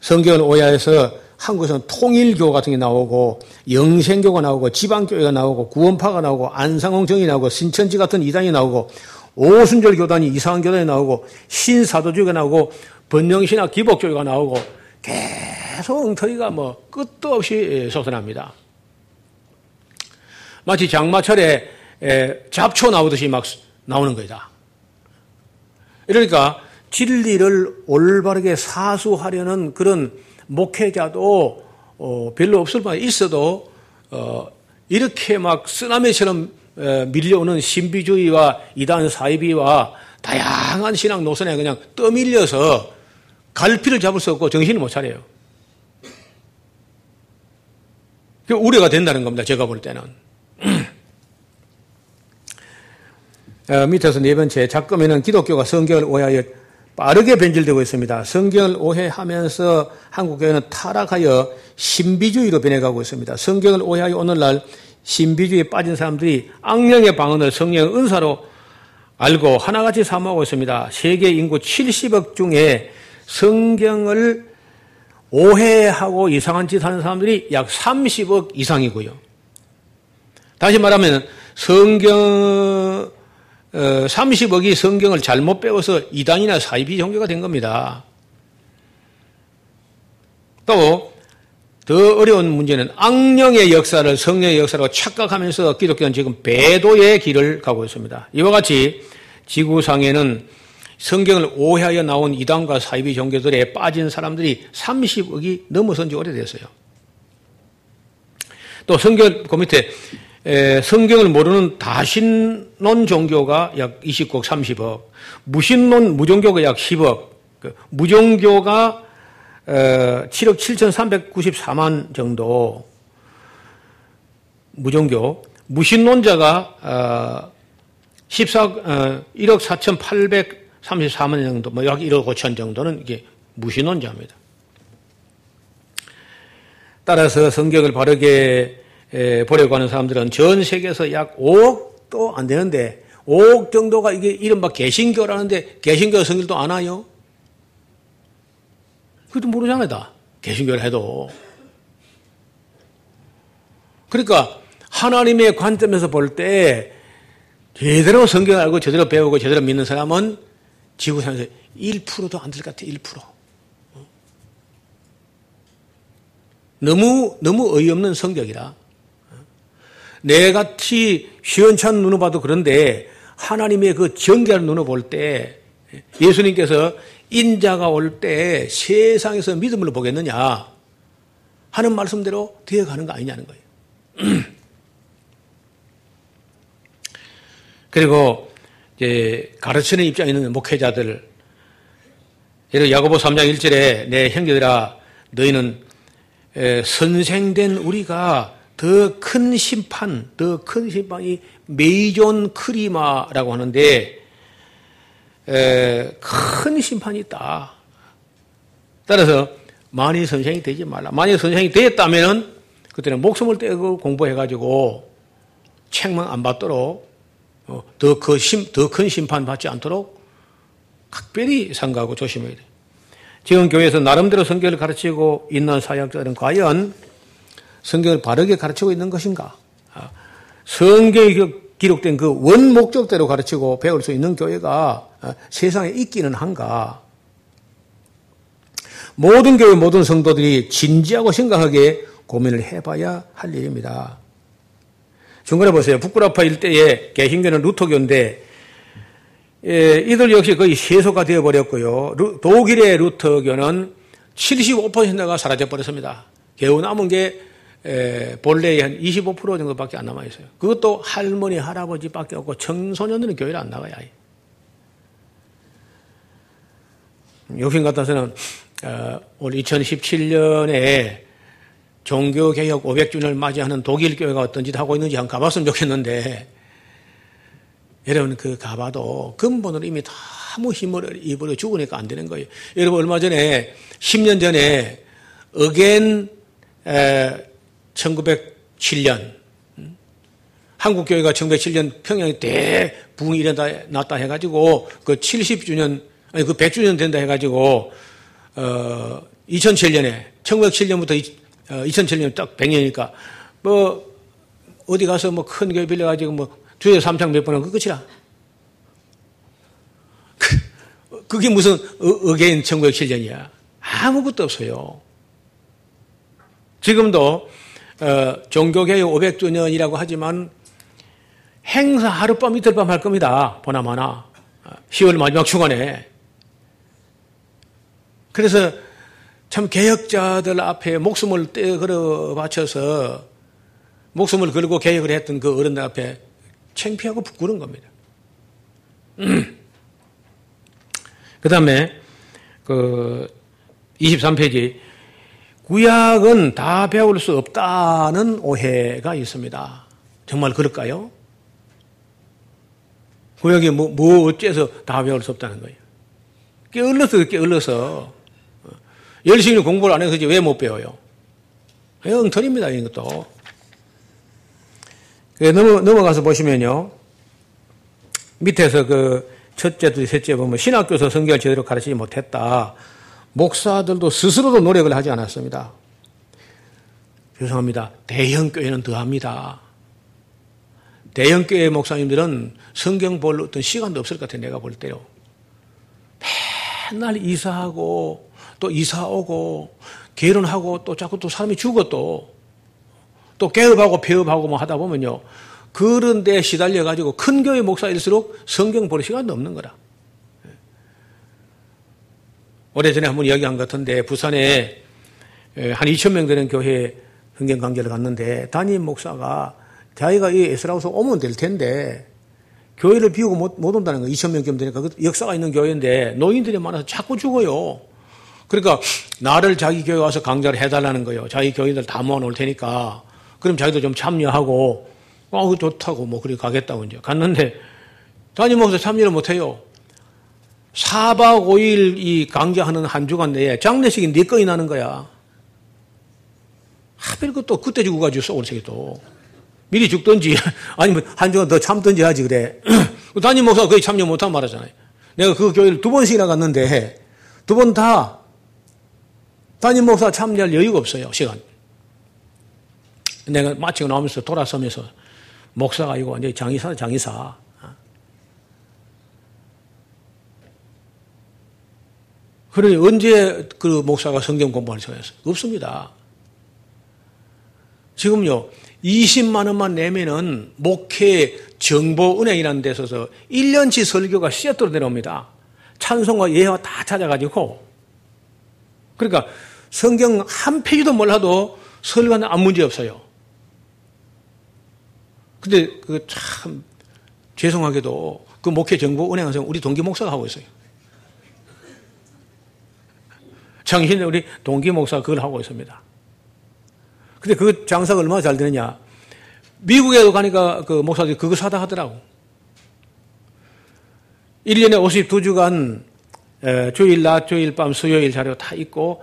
성경을 오해해서 한국에서는 통일교 같은 게 나오고 영생교가 나오고 지방교회가 나오고 구원파가 나오고 안상홍정이 나오고 신천지 같은 이단이 나오고 오순절 교단이 이상한 교단이 나오고 신사도주의가 나오고 번영신학 기복교회가 나오고 계속 엉터리가 뭐 끝도 없이 솟아납니다. 마치 장마철에 에, 잡초 나오듯이 막 나오는 거다. 이러니까 진리를 올바르게 사수하려는 그런 목회자도 어, 별로 없을 뿐 있어도 어, 이렇게 막 쓰나미처럼 에, 밀려오는 신비주의와 이단 사이비와 다양한 신학 노선에 그냥 떠밀려서 갈피를 잡을 수 없고 정신을 못 차려요. 그게 우려가 된다는 겁니다. 제가 볼 때는. 어, 밑에서 네 번째, 작금에는 기독교가 성경을 오해하여 빠르게 변질되고 있습니다. 성경을 오해하면서 한국교회는 타락하여 신비주의로 변해가고 있습니다. 성경을 오해하여 오늘날 신비주의에 빠진 사람들이 악령의 방언을 성령의 은사로 알고 하나같이 사모하고 있습니다. 세계 인구 칠십억 중에 성경을 오해하고 이상한 짓 하는 사람들이 약 삼십억 이상이고요. 다시 말하면 성경 어, 삼십억이 성경을 잘못 배워서 이단이나 사이비 종교가 된 겁니다. 또 더 어려운 문제는 악령의 역사를 성령의 역사라고 착각하면서 기독교는 지금 배도의 길을 가고 있습니다. 이와 같이 지구상에는 성경을 오해하여 나온 이단과 사이비 종교들에 빠진 사람들이 삼십억이 넘어선 지 오래됐어요. 또 성경 그 밑에 에, 성경을 모르는 다신론 종교가 약 이십억, 삼십억, 무신론 무종교가 약 십억, 그, 무종교가 에, 칠억 칠천삼백구십사만 정도, 무종교, 무신론자가 어, 십사, 어, 일억 사천팔백삼십사만 정도, 뭐 약 일억 오천 정도는 이게 무신론자입니다. 따라서 성경을 바르게 에, 보려고 하는 사람들은 전 세계에서 약 오억도 안 되는데, 오억 정도가 이게 이른바 개신교라는데, 개신교 성질도 안 와요? 그것도 모르잖아요, 다. 개신교를 해도. 그러니까, 하나님의 관점에서 볼 때, 제대로 성경을 알고, 제대로 배우고, 제대로 믿는 사람은 지구상에서 일 퍼센트도 안 될 것 같아요, 일 퍼센트. 너무, 너무 어이없는 성격이라. 내같이 시원찮은 눈을 봐도 그런데 하나님의 그 정결한 눈을 볼 때 예수님께서 인자가 올 때 세상에서 믿음으로 보겠느냐 하는 말씀대로 되어가는 거 아니냐는 거예요. 그리고 이제 가르치는 입장에 있는 목회자들, 예를 야고보 삼 장 일 절에 내 형제들아 너희는 선생된 우리가 더 큰 심판, 더 큰 심판이 메이존 크리마라고 하는데, 큰 심판이 있다. 따라서 만일 선생이 되지 말라. 만일 선생이 되었다면은 그때는 목숨을 떼고 공부해가지고 책망 안 받도록 더 큰 심, 더 큰 심판 받지 않도록 각별히 삼가하고 조심해야 돼. 지금 교회에서 나름대로 성경을 가르치고 있는 사역자들은 과연 성경을 바르게 가르치고 있는 것인가? 성경이 기록된 그 원 목적대로 가르치고 배울 수 있는 교회가 세상에 있기는 한가? 모든 교회 모든 성도들이 진지하고 심각하게 고민을 해봐야 할 일입니다. 중간에 보세요. 북구라파 일대의 개신교는 루터교인데 예, 이들 역시 거의 세소가 되어버렸고요. 루, 독일의 루터교는 칠십오 퍼센트가 사라져버렸습니다. 겨우 남은 게 에, 본래의 한 이십오 퍼센트 정도밖에 안 남아있어요. 그것도 할머니, 할아버지밖에 없고 청소년들은 교회를 안 나가요. 요즘 같아서는 어, 올 이천십칠 년에 종교개혁 오백 주년을 맞이하는 독일교회가 어떤 짓 하고 있는지 한번 가봤으면 좋겠는데 여러분 그 가봐도 근본으로 이미 다 아무 힘을 입으려 죽으니까 안 되는 거예요. 여러분 얼마 전에 십 년 전에 어겐 에, 천구백칠 년 음? 한국교회가 천구백칠 년 평양에 대붕이 일어나 났다 해가지고 그 칠십 주년 아니 그 백 주년 된다 해가지고 어, 이천칠 년에 천구백칠 년부터 이, 어, 이천칠 년 딱 백 년이니까 뭐 어디 가서 뭐 큰 교회 빌려가지고 뭐 주에 삼창 몇 번 하고 끝이라. 그게 무슨 어게인 천구백칠 년이야. 아무것도 없어요. 지금도 어, 종교개혁 오백 주년이라고 하지만 행사 하룻밤 이틀밤 할 겁니다. 보나마나. 시월 마지막 주간에. 그래서 참 개혁자들 앞에 목숨을 떼 걸어 바쳐서 목숨을 걸고 개혁을 했던 그 어른들 앞에 창피하고 부끄러운 겁니다. 그 다음에 그 이십삼 페이지 구약은 다 배울 수 없다는 오해가 있습니다. 정말 그럴까요? 구약이 뭐, 뭐 어째서 다 배울 수 없다는 거예요? 게을러서 게을러서 열심히 공부를 안 해서 왜 못 배워요? 엉터리입니다. 이것도. 넘어, 넘어가서 보시면요. 밑에서 그 첫째, 둘, 셋째 보면 신학교에서 성경을 제대로 가르치지 못했다. 목사들도 스스로도 노력을 하지 않았습니다. 죄송합니다. 대형교회는 더합니다. 대형교회 목사님들은 성경 볼 어떤 시간도 없을 것 같아요. 내가 볼 때요. 맨날 이사하고 또 이사오고 결혼하고 또 자꾸 또 사람이 죽어 또. 또 개업하고 폐업하고 뭐 하다 보면요. 그런 데 시달려가지고 큰 교회 목사일수록 성경 볼 시간도 없는 거라. 오래전에 한번 이야기한 것 같은데 부산에 한 이천 명 되는 교회 성경 강좌를 갔는데 담임 목사가 자기가 이 에스라우스 오면 될 텐데 교회를 비우고 못, 못 온다는 거 이천 명쯤 되니까 역사가 있는 교회인데 노인들이 많아서 자꾸 죽어요. 그러니까 나를 자기 교회 와서 강좌를 해달라는 거예요. 자기 교인들 다 모아놓을 테니까 그럼 자기도 좀 참여하고, 아, 어, 좋다고, 뭐, 그래 가겠다고, 이제. 갔는데, 담임 목사 참여를 못해요. 사 박 오 일 이 강좌하는 한 주간 내에 장례식이 네 건이 나는 거야. 하필 그것도 그때 죽어가지고 쏘올색이 또. 미리 죽든지, 아니면 한 주간 더 참든지 하지, 그래. 담임 목사가 거의 참여 못하면 말하잖아요. 내가 그 교회를 두 번씩이나 갔는데, 두 번 다 담임 목사 참여할 여유가 없어요, 시간. 내가 마치고 나오면서 돌아서면서 목사가 이거 완전히 장의사, 장의사. 그러니 언제 그 목사가 성경 공부하는 시간이 있어요? 없습니다. 지금요, 이십만 원만 내면은 목회 정보은행이라는 데서 일 년치 설교가 씨앗으로 내려옵니다. 찬송과 예화 다 찾아가지고. 그러니까 성경 한 페이지도 몰라도 설교는 아무 문제 없어요. 근데 그 참 죄송하게도 그 목회 정보 은행에서 우리 동기 목사가 하고 있어요. 장신에 우리 동기 목사가 그걸 하고 있습니다. 근데 그 장사가 얼마나 잘 되느냐? 미국에도 가니까 그 목사들이 그거 사다 하더라고. 일 년에 오십이 주간 주일 낮, 주일 밤, 수요일 자료 다 있고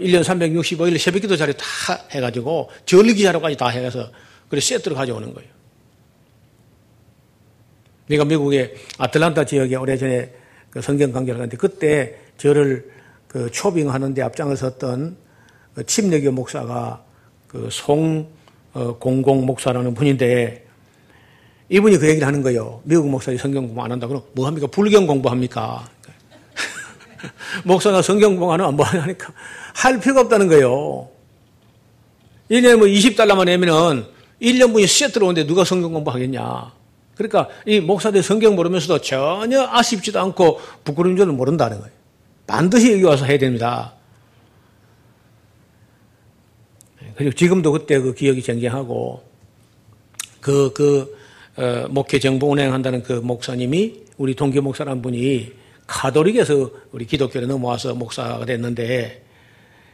일 년 삼백육십오 일 새벽기도 자료 다 해가지고 절기 자료까지 다 해서 그래 세트로 가져오는 거예요. 내가 미국의 아틀란타 지역에 오래전에 그 성경 강좌를 갔는데 그때 저를 그 초빙하는데 앞장을 섰던 그 침례교 목사가 그 송공공 목사라는 분인데 이분이 그 얘기를 하는 거예요. 미국 목사들이 성경 공부 안 한다 그러면 뭐 합니까? 불경 공부합니까? 목사가 성경 공부 안 하면 뭐 하니까 할 필요가 없다는 거예요. 일 년에 뭐 이십 달러만 내면은 일 년분이 세트로 오는데 누가 성경 공부하겠냐. 그러니까 이 목사들이 성경 모르면서도 전혀 아쉽지도 않고 부끄러운 줄은 모른다는 거예요. 반드시 여기 와서 해야 됩니다. 그리고 지금도 그때 그 기억이 쟁쟁하고 그, 그, 어, 목회 정보 운행한다는 그 목사님이 우리 동기 목사라는 분이 카톨릭에서 우리 기독교로 넘어와서 목사가 됐는데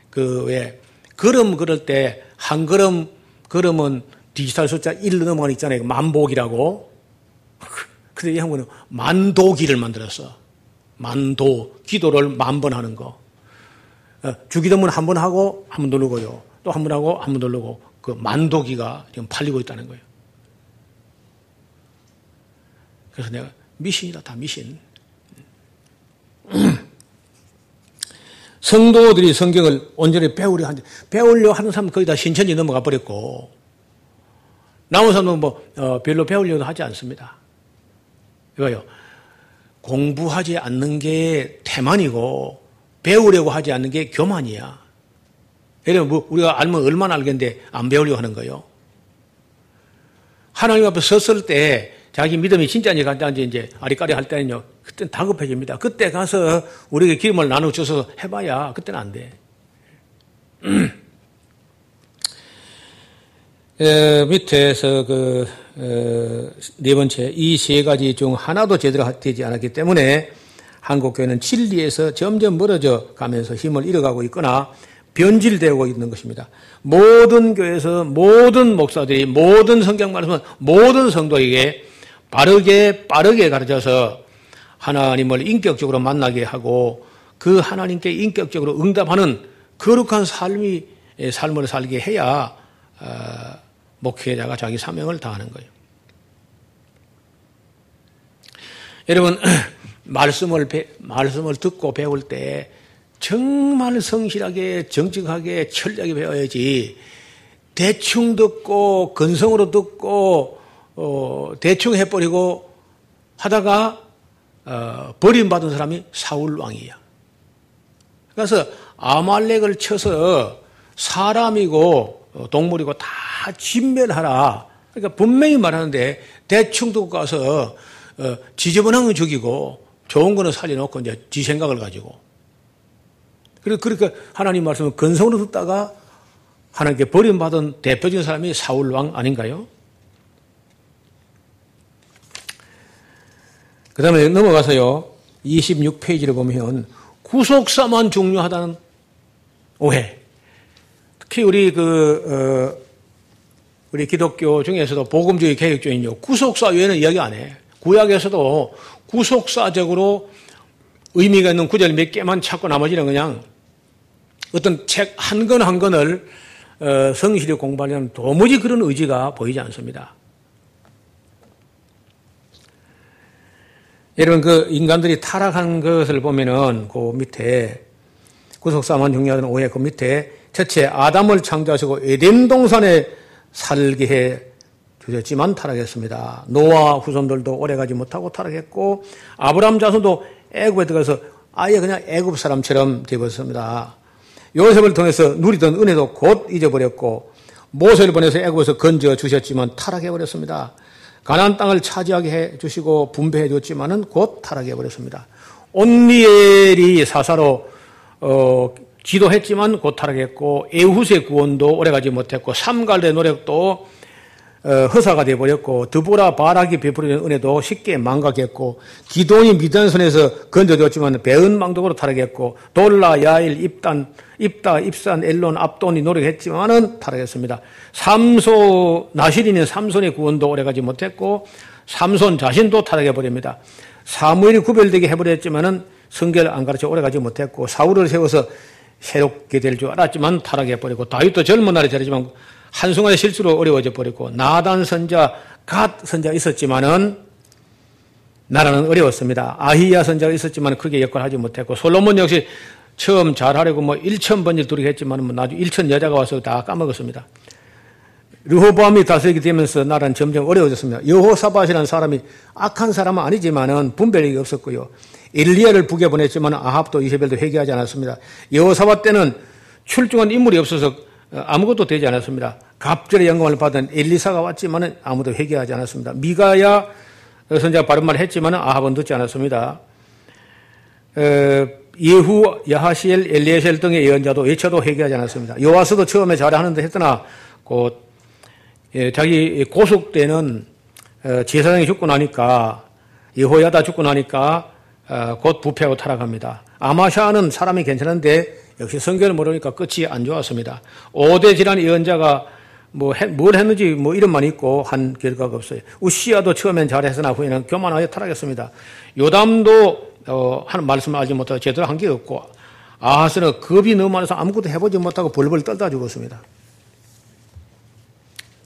그 왜 걸음 그럴 때 한 걸음 걸음은 디지털 숫자 일로 넘어가는 있잖아요. 만복이라고. 근데 이 한국은 만도기를 만들었어. 만도, 기도를 만 번 하는 거. 주기도문 한 번 하고 한 번 누르고요. 또 한 번 하고 한 번 누르고 그 만도기가 지금 팔리고 있다는 거예요. 그래서 내가 미신이다, 다 미신. 성도들이 성경을 온전히 배우려 하는데 배우려 하는 사람은 거의 다 신천지 넘어가 버렸고 나머지 사람은 뭐 어, 별로 배우려고 하지 않습니다. 이거요. 공부하지 않는 게 태만이고 배우려고 하지 않는 게 교만이야. 예를 들면 우리가 알면 얼마나 알겠는데 안 배우려고 하는 거예요. 하나님 앞에 섰을 때 자기 믿음이 진짜인지 가짜인지 이제 아리까리 할 때는요. 그때는 다급해집니다. 그때 가서 우리에게 기름을 나눠줘서 해봐야 그때는 안 돼. 에, 밑에서 그 네 번째 이 세 가지 중 하나도 제대로 되지 않았기 때문에 한국 교회는 진리에서 점점 멀어져 가면서 힘을 잃어가고 있거나 변질되고 있는 것입니다. 모든 교회에서 모든 목사들이 모든 성경 말씀은 모든 성도에게 바르게 빠르게 가르쳐서 하나님을 인격적으로 만나게 하고 그 하나님께 인격적으로 응답하는 거룩한 삶이 삶을 살게 해야 목회자가 자기 사명을 다하는 거예요. 여러분 말씀을 말씀을 듣고 배울 때 정말 성실하게 정직하게 철저하게 배워야지 대충 듣고 근성으로 듣고 어, 대충 해버리고 하다가 어, 버림받은 사람이 사울왕이야. 그래서 아말렉을 쳐서 사람이고 동물이고 다 진멸하라. 그러니까 분명히 말하는데 대충 듣고 가서 어, 지저분한 건 죽이고 좋은 거는 살려놓고 이제 지 생각을 가지고 그리고 그러니까 하나님 말씀을 근성으로 듣다가 하나님께 버림받은 대표적인 사람이 사울왕 아닌가요? 그 다음에 넘어가서요. 이십육 페이지를 보면 구속사만 중요하다는 오해. 특히 우리 그, 어, 우리 기독교 중에서도 복음주의 개혁주의는요. 구속사 외에는 이야기 안 해. 구약에서도 구속사적으로 의미가 있는 구절 몇 개만 찾고 나머지는 그냥 어떤 책 한 권 한 권을 성실히 공부하려는 도무지 그런 의지가 보이지 않습니다. 여러분 그 인간들이 타락한 것을 보면은 그 밑에 구속사만 중요하다는 오해 그 밑에 첫째 아담을 창조하시고 에덴 동산에 살게 해 주셨지만 타락했습니다. 노아 후손들도 오래가지 못하고 타락했고 아브라함 자손도 애굽에 들어가서 아예 그냥 애굽 사람처럼 되어버렸습니다. 요셉을 통해서 누리던 은혜도 곧 잊어버렸고 모세를 보내서 애굽에서 건져 주셨지만 타락해버렸습니다. 가나안 땅을 차지하게 해주시고 분배해 줬지만은 곧 타락해버렸습니다. 온니엘이 사사로 어, 지도했지만 곧 타락했고 에훗의 구원도 오래가지 못했고 삼갈대 노력도 허사가 되어버렸고 드보라 바락이 베풀어진 은혜도 쉽게 망각했고 기돈이 미단 손에서 건져줬지만 배은 망독으로 타락했고 돌라, 야일, 입단, 입다, 입산, 엘론, 압돈이 노력했지만은 타락했습니다. 삼손, 나실인인 삼손의 구원도 오래가지 못했고 삼손 자신도 타락해버립니다. 사무엘이 구별되게 해버렸지만은 성결을 안 가르쳐 오래가지 못했고 사울을 세워서 새롭게 될 줄 알았지만 타락해버리고 다윗도 젊은 날에 잘했지만 한순간에 실수로 어려워져 버렸고 나단 선자, 갓 선자가 있었지만은 나라는 어려웠습니다. 아히야 선자가 있었지만 크게 역할을 하지 못했고 솔로몬 역시 처음 잘하려고 뭐 일천 번일 두르게 했지만 뭐 나중에 일천 여자가 와서 다 까먹었습니다. 르호보암이 다스리게 되면서 나라는 점점 어려워졌습니다. 여호사밧이라는 사람이 악한 사람은 아니지만은 분별력이 없었고요. 엘리야를 북에 보냈지만 아합도 이세벨도 회개하지 않았습니다. 여호사밧 때는 출중한 인물이 없어서 아무것도 되지 않았습니다. 갑절의 영광을 받은 엘리사가 왔지만 아무도 회개하지 않았습니다. 미가야 선자가 바른 말을 했지만 아합은 듣지 않았습니다. 예후, 야하시엘, 엘리에셀 등의 예언자도 예차도 회개하지 않았습니다. 요아스도 처음에 잘하는데 했더나 곧 자기 고속 때는 제사장이 죽고 나니까 예호야다 죽고 나니까 곧 부패하고 타락합니다. 아마샤는 사람이 괜찮은데 역시 성경을 모르니까 끝이 안 좋았습니다. 오 대 지난 예언자가 뭐, 뭘 했는지 뭐 이름만 있고 한 결과가 없어요. 우시아도 처음엔 잘했으나 후에는 교만하여 타락했습니다. 요담도, 어, 하는 말씀을 알지 못하고 제대로 한 게 없고, 아하스는 겁이 너무 많아서 아무것도 해보지 못하고 벌벌 떨다 죽었습니다.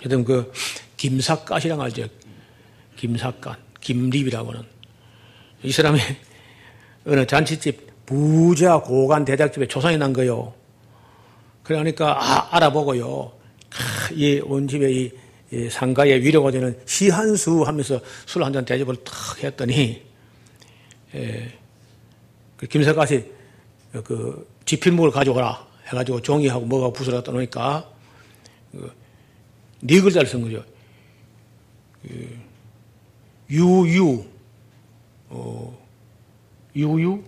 여튼 그, 김삿갓이랑 알죠? 김삿갓, 김립이라고는. 이 사람이 어느 잔치집, 부자 고관 대작집에 조상이 난 거요. 그러니까 아, 알아보고요. 아, 이 온 집에 이, 이 상가에 위로가 되는 시한수 하면서 술 한잔 대접을 탁 했더니 예, 그 김삿갓이 그 지필목을 가져오라 해가지고 종이하고 뭐가 붓을 갖다 놓으니까 그, 네 글자를 쓴 거죠. 그, 유유 어, 유유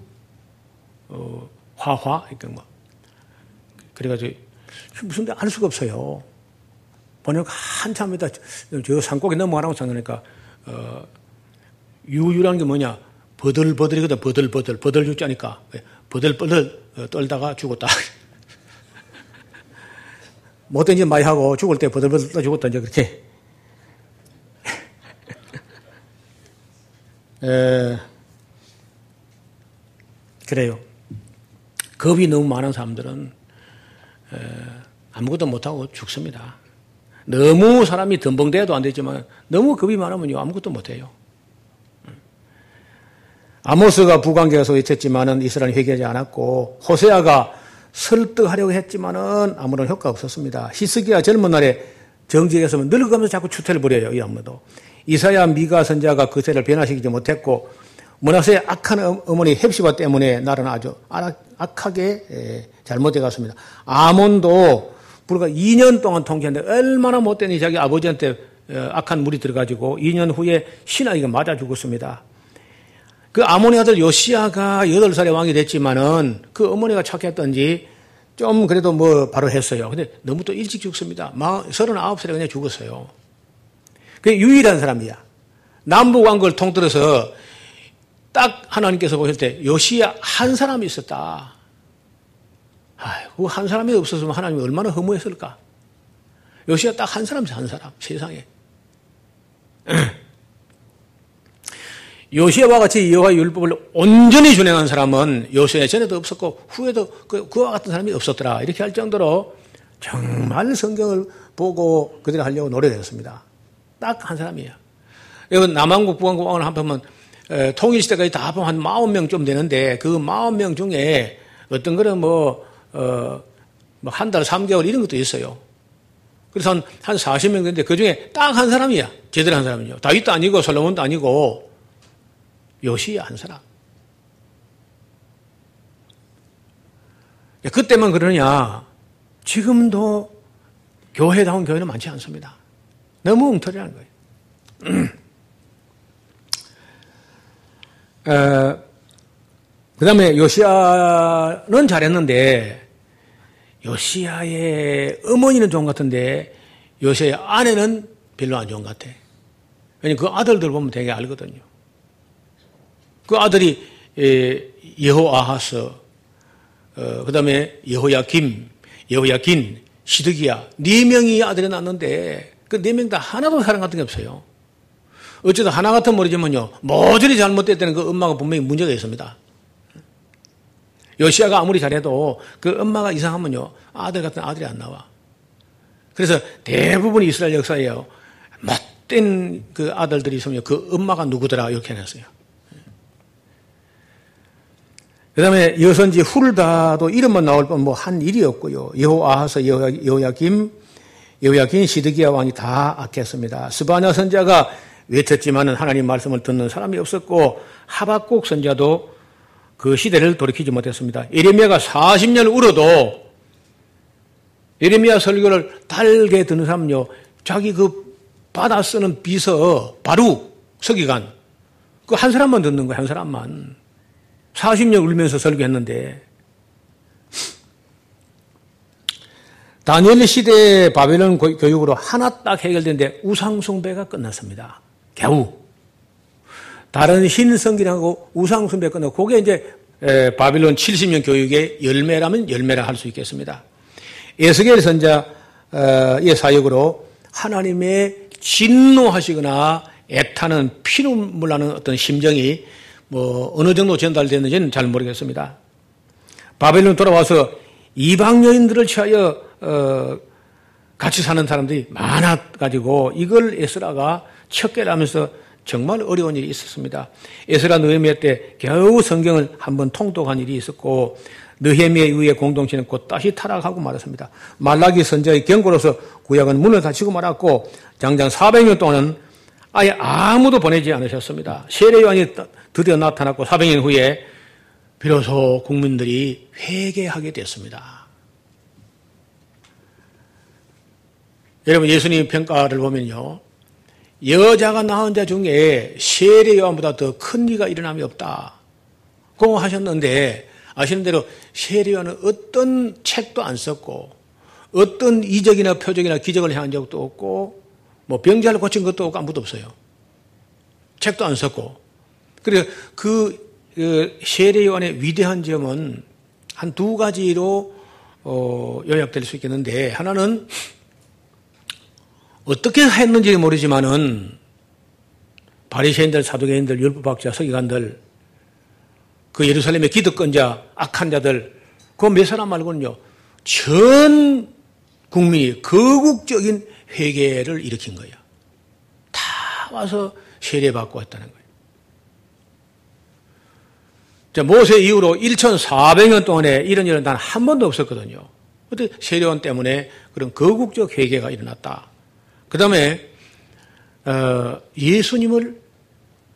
어, 화화, 그러니까 뭐. 그래가지고, 무슨, 알 수가 없어요. 번역 한참 있다, 저 산꼭에 넘어가라고 생각하니까, 어, 유유라는 게 뭐냐. 버들버들이거든, 버들버들. 버들 죽자니까. 버들버들 어, 떨다가 죽었다. 뭐든지 많이 하고, 죽을 때 버들버들 떨다 죽었다, 이제 그렇게. 에, 그래요. 겁이 너무 많은 사람들은 아무것도 못하고 죽습니다. 너무 사람이 덤벙대도 안 되지만 너무 겁이 많으면 아무것도 못해요. 아모스가 부관계에서 외쳤지만은 이스라엘이 회개하지 않았고 호세아가 설득하려고 했지만은 아무런 효과가 없었습니다. 히스기야 젊은 날에 정직에서 늙어가면서 자꾸 추태를 부려요. 이 아무도 이사야 미가 선자가 그 세를 변화시키지 못했고 문하세의 악한 어머니 헵시바 때문에 나라는 아주 악하게 잘못돼 갔습니다. 아몬도 불과 이 년 동안 통치했는데 얼마나 못되니 자기 아버지한테 악한 물이 들어가지고 이 년 후에 신하에게 맞아 죽었습니다. 그 아몬의 아들 요시아가 여덟 살에 왕이 됐지만은 그 어머니가 착했던지 좀 그래도 뭐 바로 했어요. 근데 너무 또 일찍 죽습니다. 서른아홉 살에 그냥 죽었어요. 그게 유일한 사람이야. 남북왕국을 통틀어서 딱 하나님께서 보실 때 요시야 한 사람이 있었다. 아이고 한 사람이 없었으면 하나님이 얼마나 허무했을까. 요시야 딱 한 사람이 한 사람 세상에. 요시야와 같이 여호와 율법을 온전히 준행한 사람은 요시야 전에도 없었고 후에도 그와 같은 사람이 없었더라. 이렇게 할 정도로 정말 성경을 보고 그대로 하려고 노력했습니다. 딱 한 사람이에요. 여러분 남한국 북한국 왕을 한 편만. 에, 통일시대까지 다 합하면 한 사십 명 좀 되는데, 그 사십 명 중에 어떤 거는 뭐, 어, 뭐, 한 달, 삼 개월 이런 것도 있어요. 그래서 한, 한 사십 명 되는데, 그 중에 딱 한 사람이야. 제대로 한 사람이요. 다윗도 아니고, 솔로몬도 아니고, 요시야 한 사람. 야, 그때만 그러냐. 지금도 교회다운 교회는 많지 않습니다. 너무 엉터리라는 거예요. 어, 그 다음에 요시야는 잘했는데 요시야의 어머니는 좋은 것 같은데 요시야의 아내는 별로 안 좋은 것 같아. 왜냐면 그 아들들 보면 되게 알거든요. 그 아들이 예호아하스, 어, 그 다음에 여호야김, 여호야긴, 시드기야 네 명이 아들이 낳았는데 그 네 명 다 하나도 사랑 같은 게 없어요. 어쨌든 하나 같은 모르지만요, 모조리 잘못됐다는 그 엄마가 분명히 문제가 있습니다. 요시아가 아무리 잘해도 그 엄마가 이상하면요, 아들 같은 아들이 안 나와. 그래서 대부분 이스라엘 역사에요, 못된 그 아들들이 있으면 그 엄마가 누구더라 이렇게 해놨어요. 그 다음에 여선지 훌다도 이름만 나올 뿐 뭐 한 일이 없고요. 여호아하서, 여호야김, 여호야긴, 시드기야 왕이 다 악했습니다. 스바냐 선자가 외쳤지만은 하나님 말씀을 듣는 사람이 없었고, 하박국 선자도 그 시대를 돌이키지 못했습니다. 예레미야가 사십 년 울어도 예레미야 설교를 달게 듣는 사람은요, 자기 그 받아 쓰는 비서 바룩 서기관 그 한 사람만 듣는 거예요. 한 사람만. 사십 년 울면서 설교했는데. 다니엘 시대의 바벨론 교육으로 하나 딱 해결된데 우상숭배가 끝났습니다. 겨우. 다른 신성기라고 우상숭배 끝났고, 그게 이제 바벨론 칠십 년 교육의 열매라면 열매라 할 수 있겠습니다. 에스겔 선자의 사역으로 하나님의 진노하시거나 애타는 피눈물 나는 어떤 심정이 뭐 어느 정도 전달됐는지는 잘 모르겠습니다. 바벨론 돌아와서 이방 여인들을 취하여 어, 같이 사는 사람들이 많아가지고 이걸 에스라가 척결하면서 정말 어려운 일이 있었습니다. 에스라 느헤미야 때 겨우 성경을 한번 통독한 일이 있었고, 느헤미야 이후에 공동체는 곧 다시 타락하고 말았습니다. 말라기 선자의 경고로서 구약은 문을 닫히고 말았고, 장장 사백 년 동안은 아예 아무도 보내지 않으셨습니다. 세례요한이 드디어 나타났고 사백 년 후에 비로소 국민들이 회개하게 됐습니다. 여러분, 예수님의 평가를 보면요, 여자가 낳은 자 중에 세례요한보다 더 큰 이가 일어남이 없다 공언하셨는데, 아시는 대로 세례요한은 어떤 책도 안 썼고 어떤 이적이나 표적이나 기적을 행한 적도 없고 뭐 병자를 고친 것도 아무것도 없어요. 책도 안 썼고. 그래서 그 세례요한의 위대한 점은 한 두 가지로 어, 요약될 수 있겠는데, 하나는 어떻게 했는지 모르지만은 바리새인들, 사두개인들, 율법학자, 서기관들, 그 예루살렘의 기득권자, 악한 자들, 그 몇 사람 말고는요, 전 국민이 거국적인 회개를 일으킨 거예요. 다 와서 세례받고 왔다는 거예요. 자, 모세 이후로 천사백 년 동안에 이런 일은 단 한 번도 없었거든요. 그런데 세례원 때문에 그런 거국적 회개가 일어났다. 그 다음에 어, 예수님을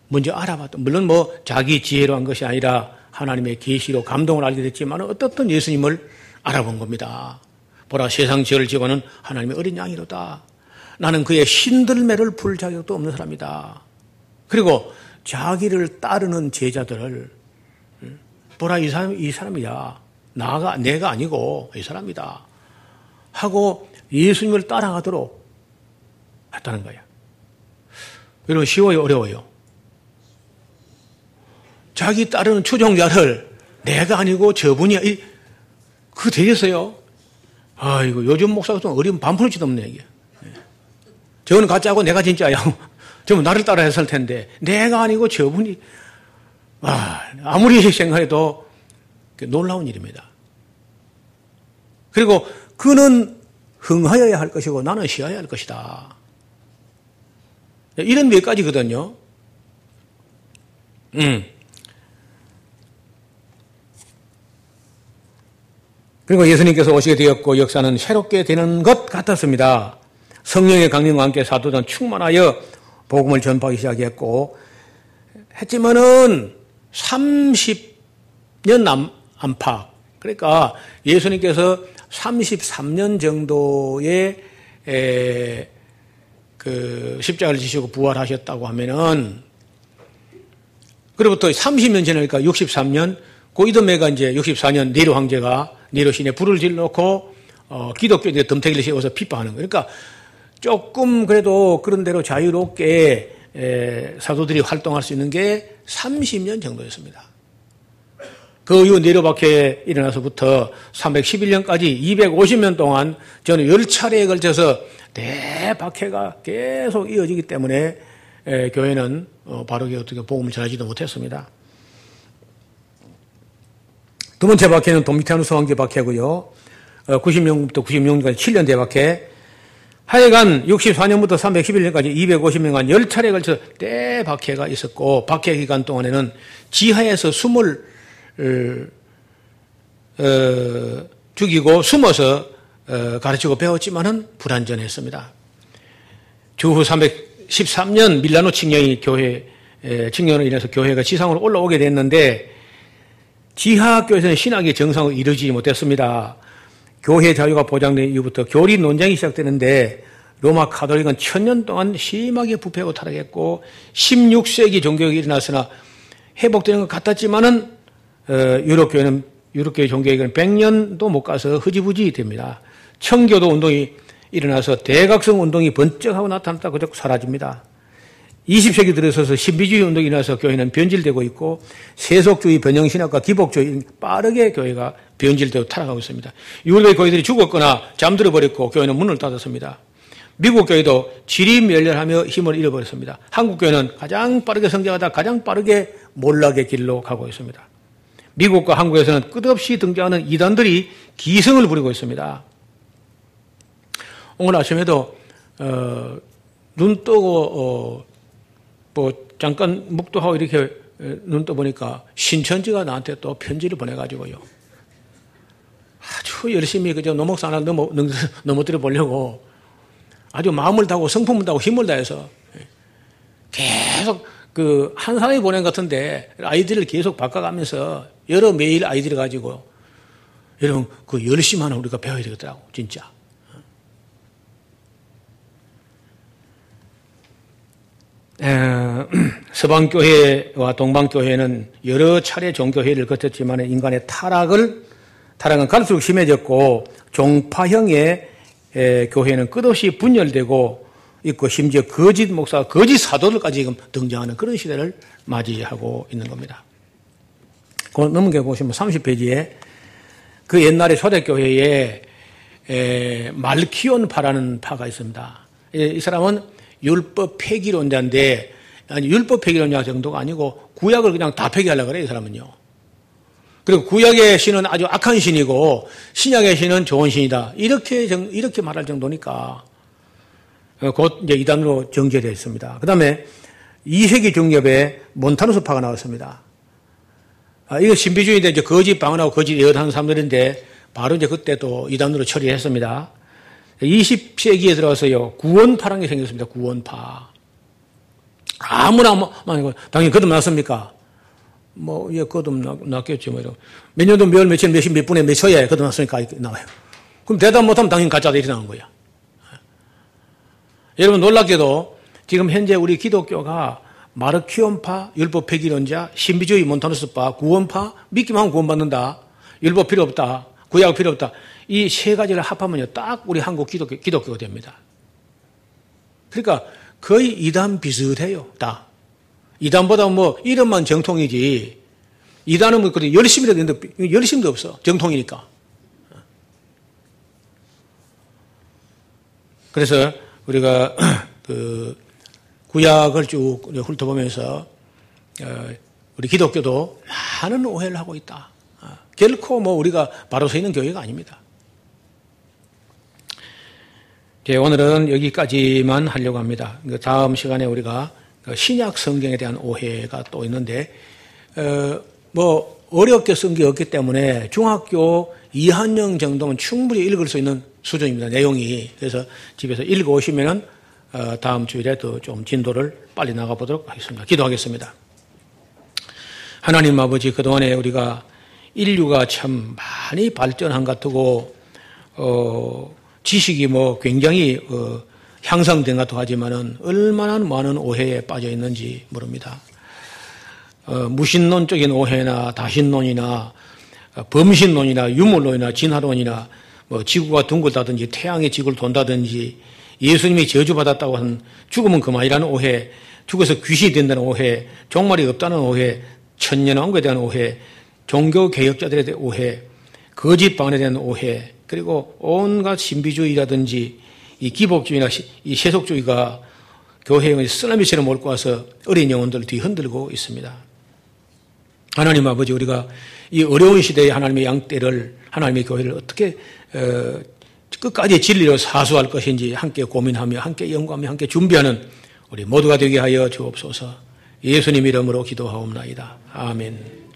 먼저 알아봤다. 물론 뭐 자기 지혜로 한 것이 아니라 하나님의 계시로 감동을 알게 됐지만 어떻든 예수님을 알아본 겁니다. 보라, 세상 죄를 지고 하는 하나님의 어린 양이로다. 나는 그의 신들매를 풀 자격도 없는 사람이다. 그리고 자기를 따르는 제자들을 보라, 이 사람, 이 사람이야. 나가, 내가 아니고 이 사람이다. 하고 예수님을 따라가도록 했다는 거야. 여러분, 쉬워요, 어려워요? 자기 따르는 추종자를 내가 아니고 저분이야. 그거 되겠어요? 아이고, 요즘 목사가 좀 어린 반푼치도 없네, 이게. 저건 가짜고 내가 진짜야. 저분 나를 따라 했을 텐데, 내가 아니고 저분이, 아, 아무리 생각해도 놀라운 일입니다. 그리고 그는 흥하여야 할 것이고 나는 쉬어야 할 것이다. 이런 몇 가지거든요. 음. 그리고 예수님께서 오시게 되었고 역사는 새롭게 되는 것 같았습니다. 성령의 강림과 함께 사도들은 충만하여 복음을 전파하기 시작했고 했지만은 삼십 년 안팎, 그러니까 예수님께서 삼십삼 년 정도의 에, 그 십자가를 지시고 부활하셨다고 하면은 그로부터 삼십 년 지나니까 육십삼 년, 그 이듬해가 이제 육십사 년 네로 황제가 네로 신에 불을 질러놓고 어, 기독교인들의 덤태기를 세워서 비판하는 거예요. 그러니까 조금 그래도 그런 대로 자유롭게 에, 사도들이 활동할 수 있는 게 삼십 년 정도였습니다. 그 이후 네로박해 일어나서부터 삼백십일 년까지 이백오십 년 동안 저는 열 차례에 걸쳐서 대박해가 계속 이어지기 때문에 에, 교회는 어, 바르게 어떻게 복음을 전하지도 못했습니다. 두 번째 박해는 도미티아누스 황제 박해고요. 구십 년부터 구십육 년까지 칠 년 대박해. 하여간 육십사 년부터 삼백십일 년까지 이백오십 년간 열 차례에 걸쳐 대박해가 있었고, 박해 기간 동안에는 지하에서 숨을 어, 죽이고 숨어서 어, 가르치고 배웠지만은 불완전했습니다. 주후 삼백십삼 년 밀라노 칙령이 교회 칙령으로 인해서 교회가 지상으로 올라오게 됐는데, 지하학교에서는 신학의 정상으로 이루지 못했습니다. 교회 자유가 보장된 이후부터 교리 논쟁이 시작되는데, 로마 카톨릭은 천년 동안 심하게 부패하고 타락했고, 십육 세기 종교혁이 일어났으나 회복되는 것 같았지만은 어, 유럽 교회는 유럽 교회 종교혁은 백 년도 못 가서 흐지부지 됩니다. 청교도 운동이 일어나서 대각성 운동이 번쩍하고 나타났다 그저 사라집니다. 이십 세기 들어서서 신비주의 운동이 일어나서 교회는 변질되고 있고, 세속주의, 변형신학과 기복주의 빠르게 교회가 변질되고 타락하고 있습니다. 유럽의 교회들이 죽었거나 잠들어버렸고 교회는 문을 닫았습니다. 미국 교회도 지리멸렬하며 힘을 잃어버렸습니다. 한국 교회는 가장 빠르게 성장하다 가장 빠르게 몰락의 길로 가고 있습니다. 미국과 한국에서는 끝없이 등장하는 이단들이 기승을 부리고 있습니다. 오늘 아침에도 어, 눈 뜨고 어, 뭐 잠깐 묵도하고 이렇게 눈 떠보니까 신천지가 나한테 또 편지를 보내가지고요. 아주 열심히 그저 노목사 하나 넘어, 넘어뜨려 보려고 아주 마음을 다하고 성품을 다하고 힘을 다해서 계속 그 한 사람이 보낸 것 같은데 아이디를 계속 바꿔가면서 여러 메일 아이디를 가지고, 여러분 그 열심 하나 우리가 배워야 되겠더라고 진짜. 서방교회와 동방교회는 여러 차례 종교회의를 거쳤지만 인간의 타락을, 타락은 갈수록 심해졌고, 종파형의 교회는 끝없이 분열되고 있고, 심지어 거짓 목사, 거짓 사도들까지 지금 등장하는 그런 시대를 맞이하고 있는 겁니다. 넘겨보시면 삼십 페이지에 그 옛날의 초대교회에 말키온파라는 파가 있습니다. 이 사람은 율법 폐기론자인데, 아니, 율법 폐기론자 정도가 아니고, 구약을 그냥 다 폐기하려고 그래요, 이 사람은요. 그리고 구약의 신은 아주 악한 신이고, 신약의 신은 좋은 신이다. 이렇게, 이렇게 말할 정도니까, 곧 이제 이단으로 정제되어 있습니다. 그 다음에, 이 세기 중엽에 몬타누스 파가 나왔습니다. 아, 이거 신비주의인데, 이제 거짓 방언하고 거짓 예언하는 사람들인데, 바로 이제 그때 또 이단으로 처리했습니다. 이십 세기에 들어와서요, 구원파라는 게 생겼습니다. 구원파. 아무나, 뭐, 당연히 거듭났습니까? 뭐, 예, 거듭났겠죠. 뭐, 이런. 몇 년도 몇, 며칠, 몇십, 몇 분에 몇 초에 거듭났으니까 나와요. 그럼 대답 못하면 당연히 가짜도 일어나는 거야. 여러분, 놀랍게도 지금 현재 우리 기독교가 마르키온파, 율법 폐기론자, 신비주의 몬타누스파, 구원파, 믿기만 하면 구원받는다. 율법 필요 없다. 구약 필요 없다. 이 세 가지를 합하면요, 딱 우리 한국 기독교, 기독교가 됩니다. 그러니까 거의 이단 비슷해요, 다. 이단보다 뭐, 이름만 정통이지. 이단은 뭐, 그래도 열심이라도 있는데, 열심도 없어. 정통이니까. 그래서 우리가, 그, 구약을 쭉 훑어보면서, 우리 기독교도 많은 오해를 하고 있다. 결코 뭐 우리가 바로 서 있는 교회가 아닙니다. 네, 오늘은 여기까지만 하려고 합니다. 다음 시간에 우리가 신약 성경에 대한 오해가 또 있는데, 어, 뭐 어렵게 쓴 게 없기 때문에 중학교 이 학년 정도면 충분히 읽을 수 있는 수준입니다. 내용이. 그래서 집에서 읽어오시면은 어, 다음 주일에 또 좀 진도를 빨리 나가보도록 하겠습니다. 기도하겠습니다. 하나님 아버지, 그동안에 우리가 인류가 참 많이 발전한 것 같고, 어, 지식이 뭐 굉장히, 어, 향상된 것 같고 하지만은 얼마나 많은 오해에 빠져 있는지 모릅니다. 어, 무신론적인 오해나 다신론이나, 어, 범신론이나, 유물론이나, 진화론이나, 뭐 지구가 둥글다든지 태양의 지구를 돈다든지, 예수님이 저주받았다고 한 죽음은 그만이라는 오해, 죽어서 귀신이 된다는 오해, 종말이 없다는 오해, 천년왕국에 대한 오해, 종교개혁자들에 대한 오해, 거짓 방언에 대한 오해, 그리고 온갖 신비주의라든지 이 기복주의나 이 세속주의가 교회의 쓰나미처럼 몰고 와서 어린 영혼들을 뒤흔들고 있습니다. 하나님 아버지, 우리가 이 어려운 시대에 하나님의 양떼를, 하나님의 교회를 어떻게 어, 끝까지 진리로 사수할 것인지 함께 고민하며 함께 연구하며 함께 준비하는 우리 모두가 되게 하여 주옵소서. 예수님 이름으로 기도하옵나이다. 아멘.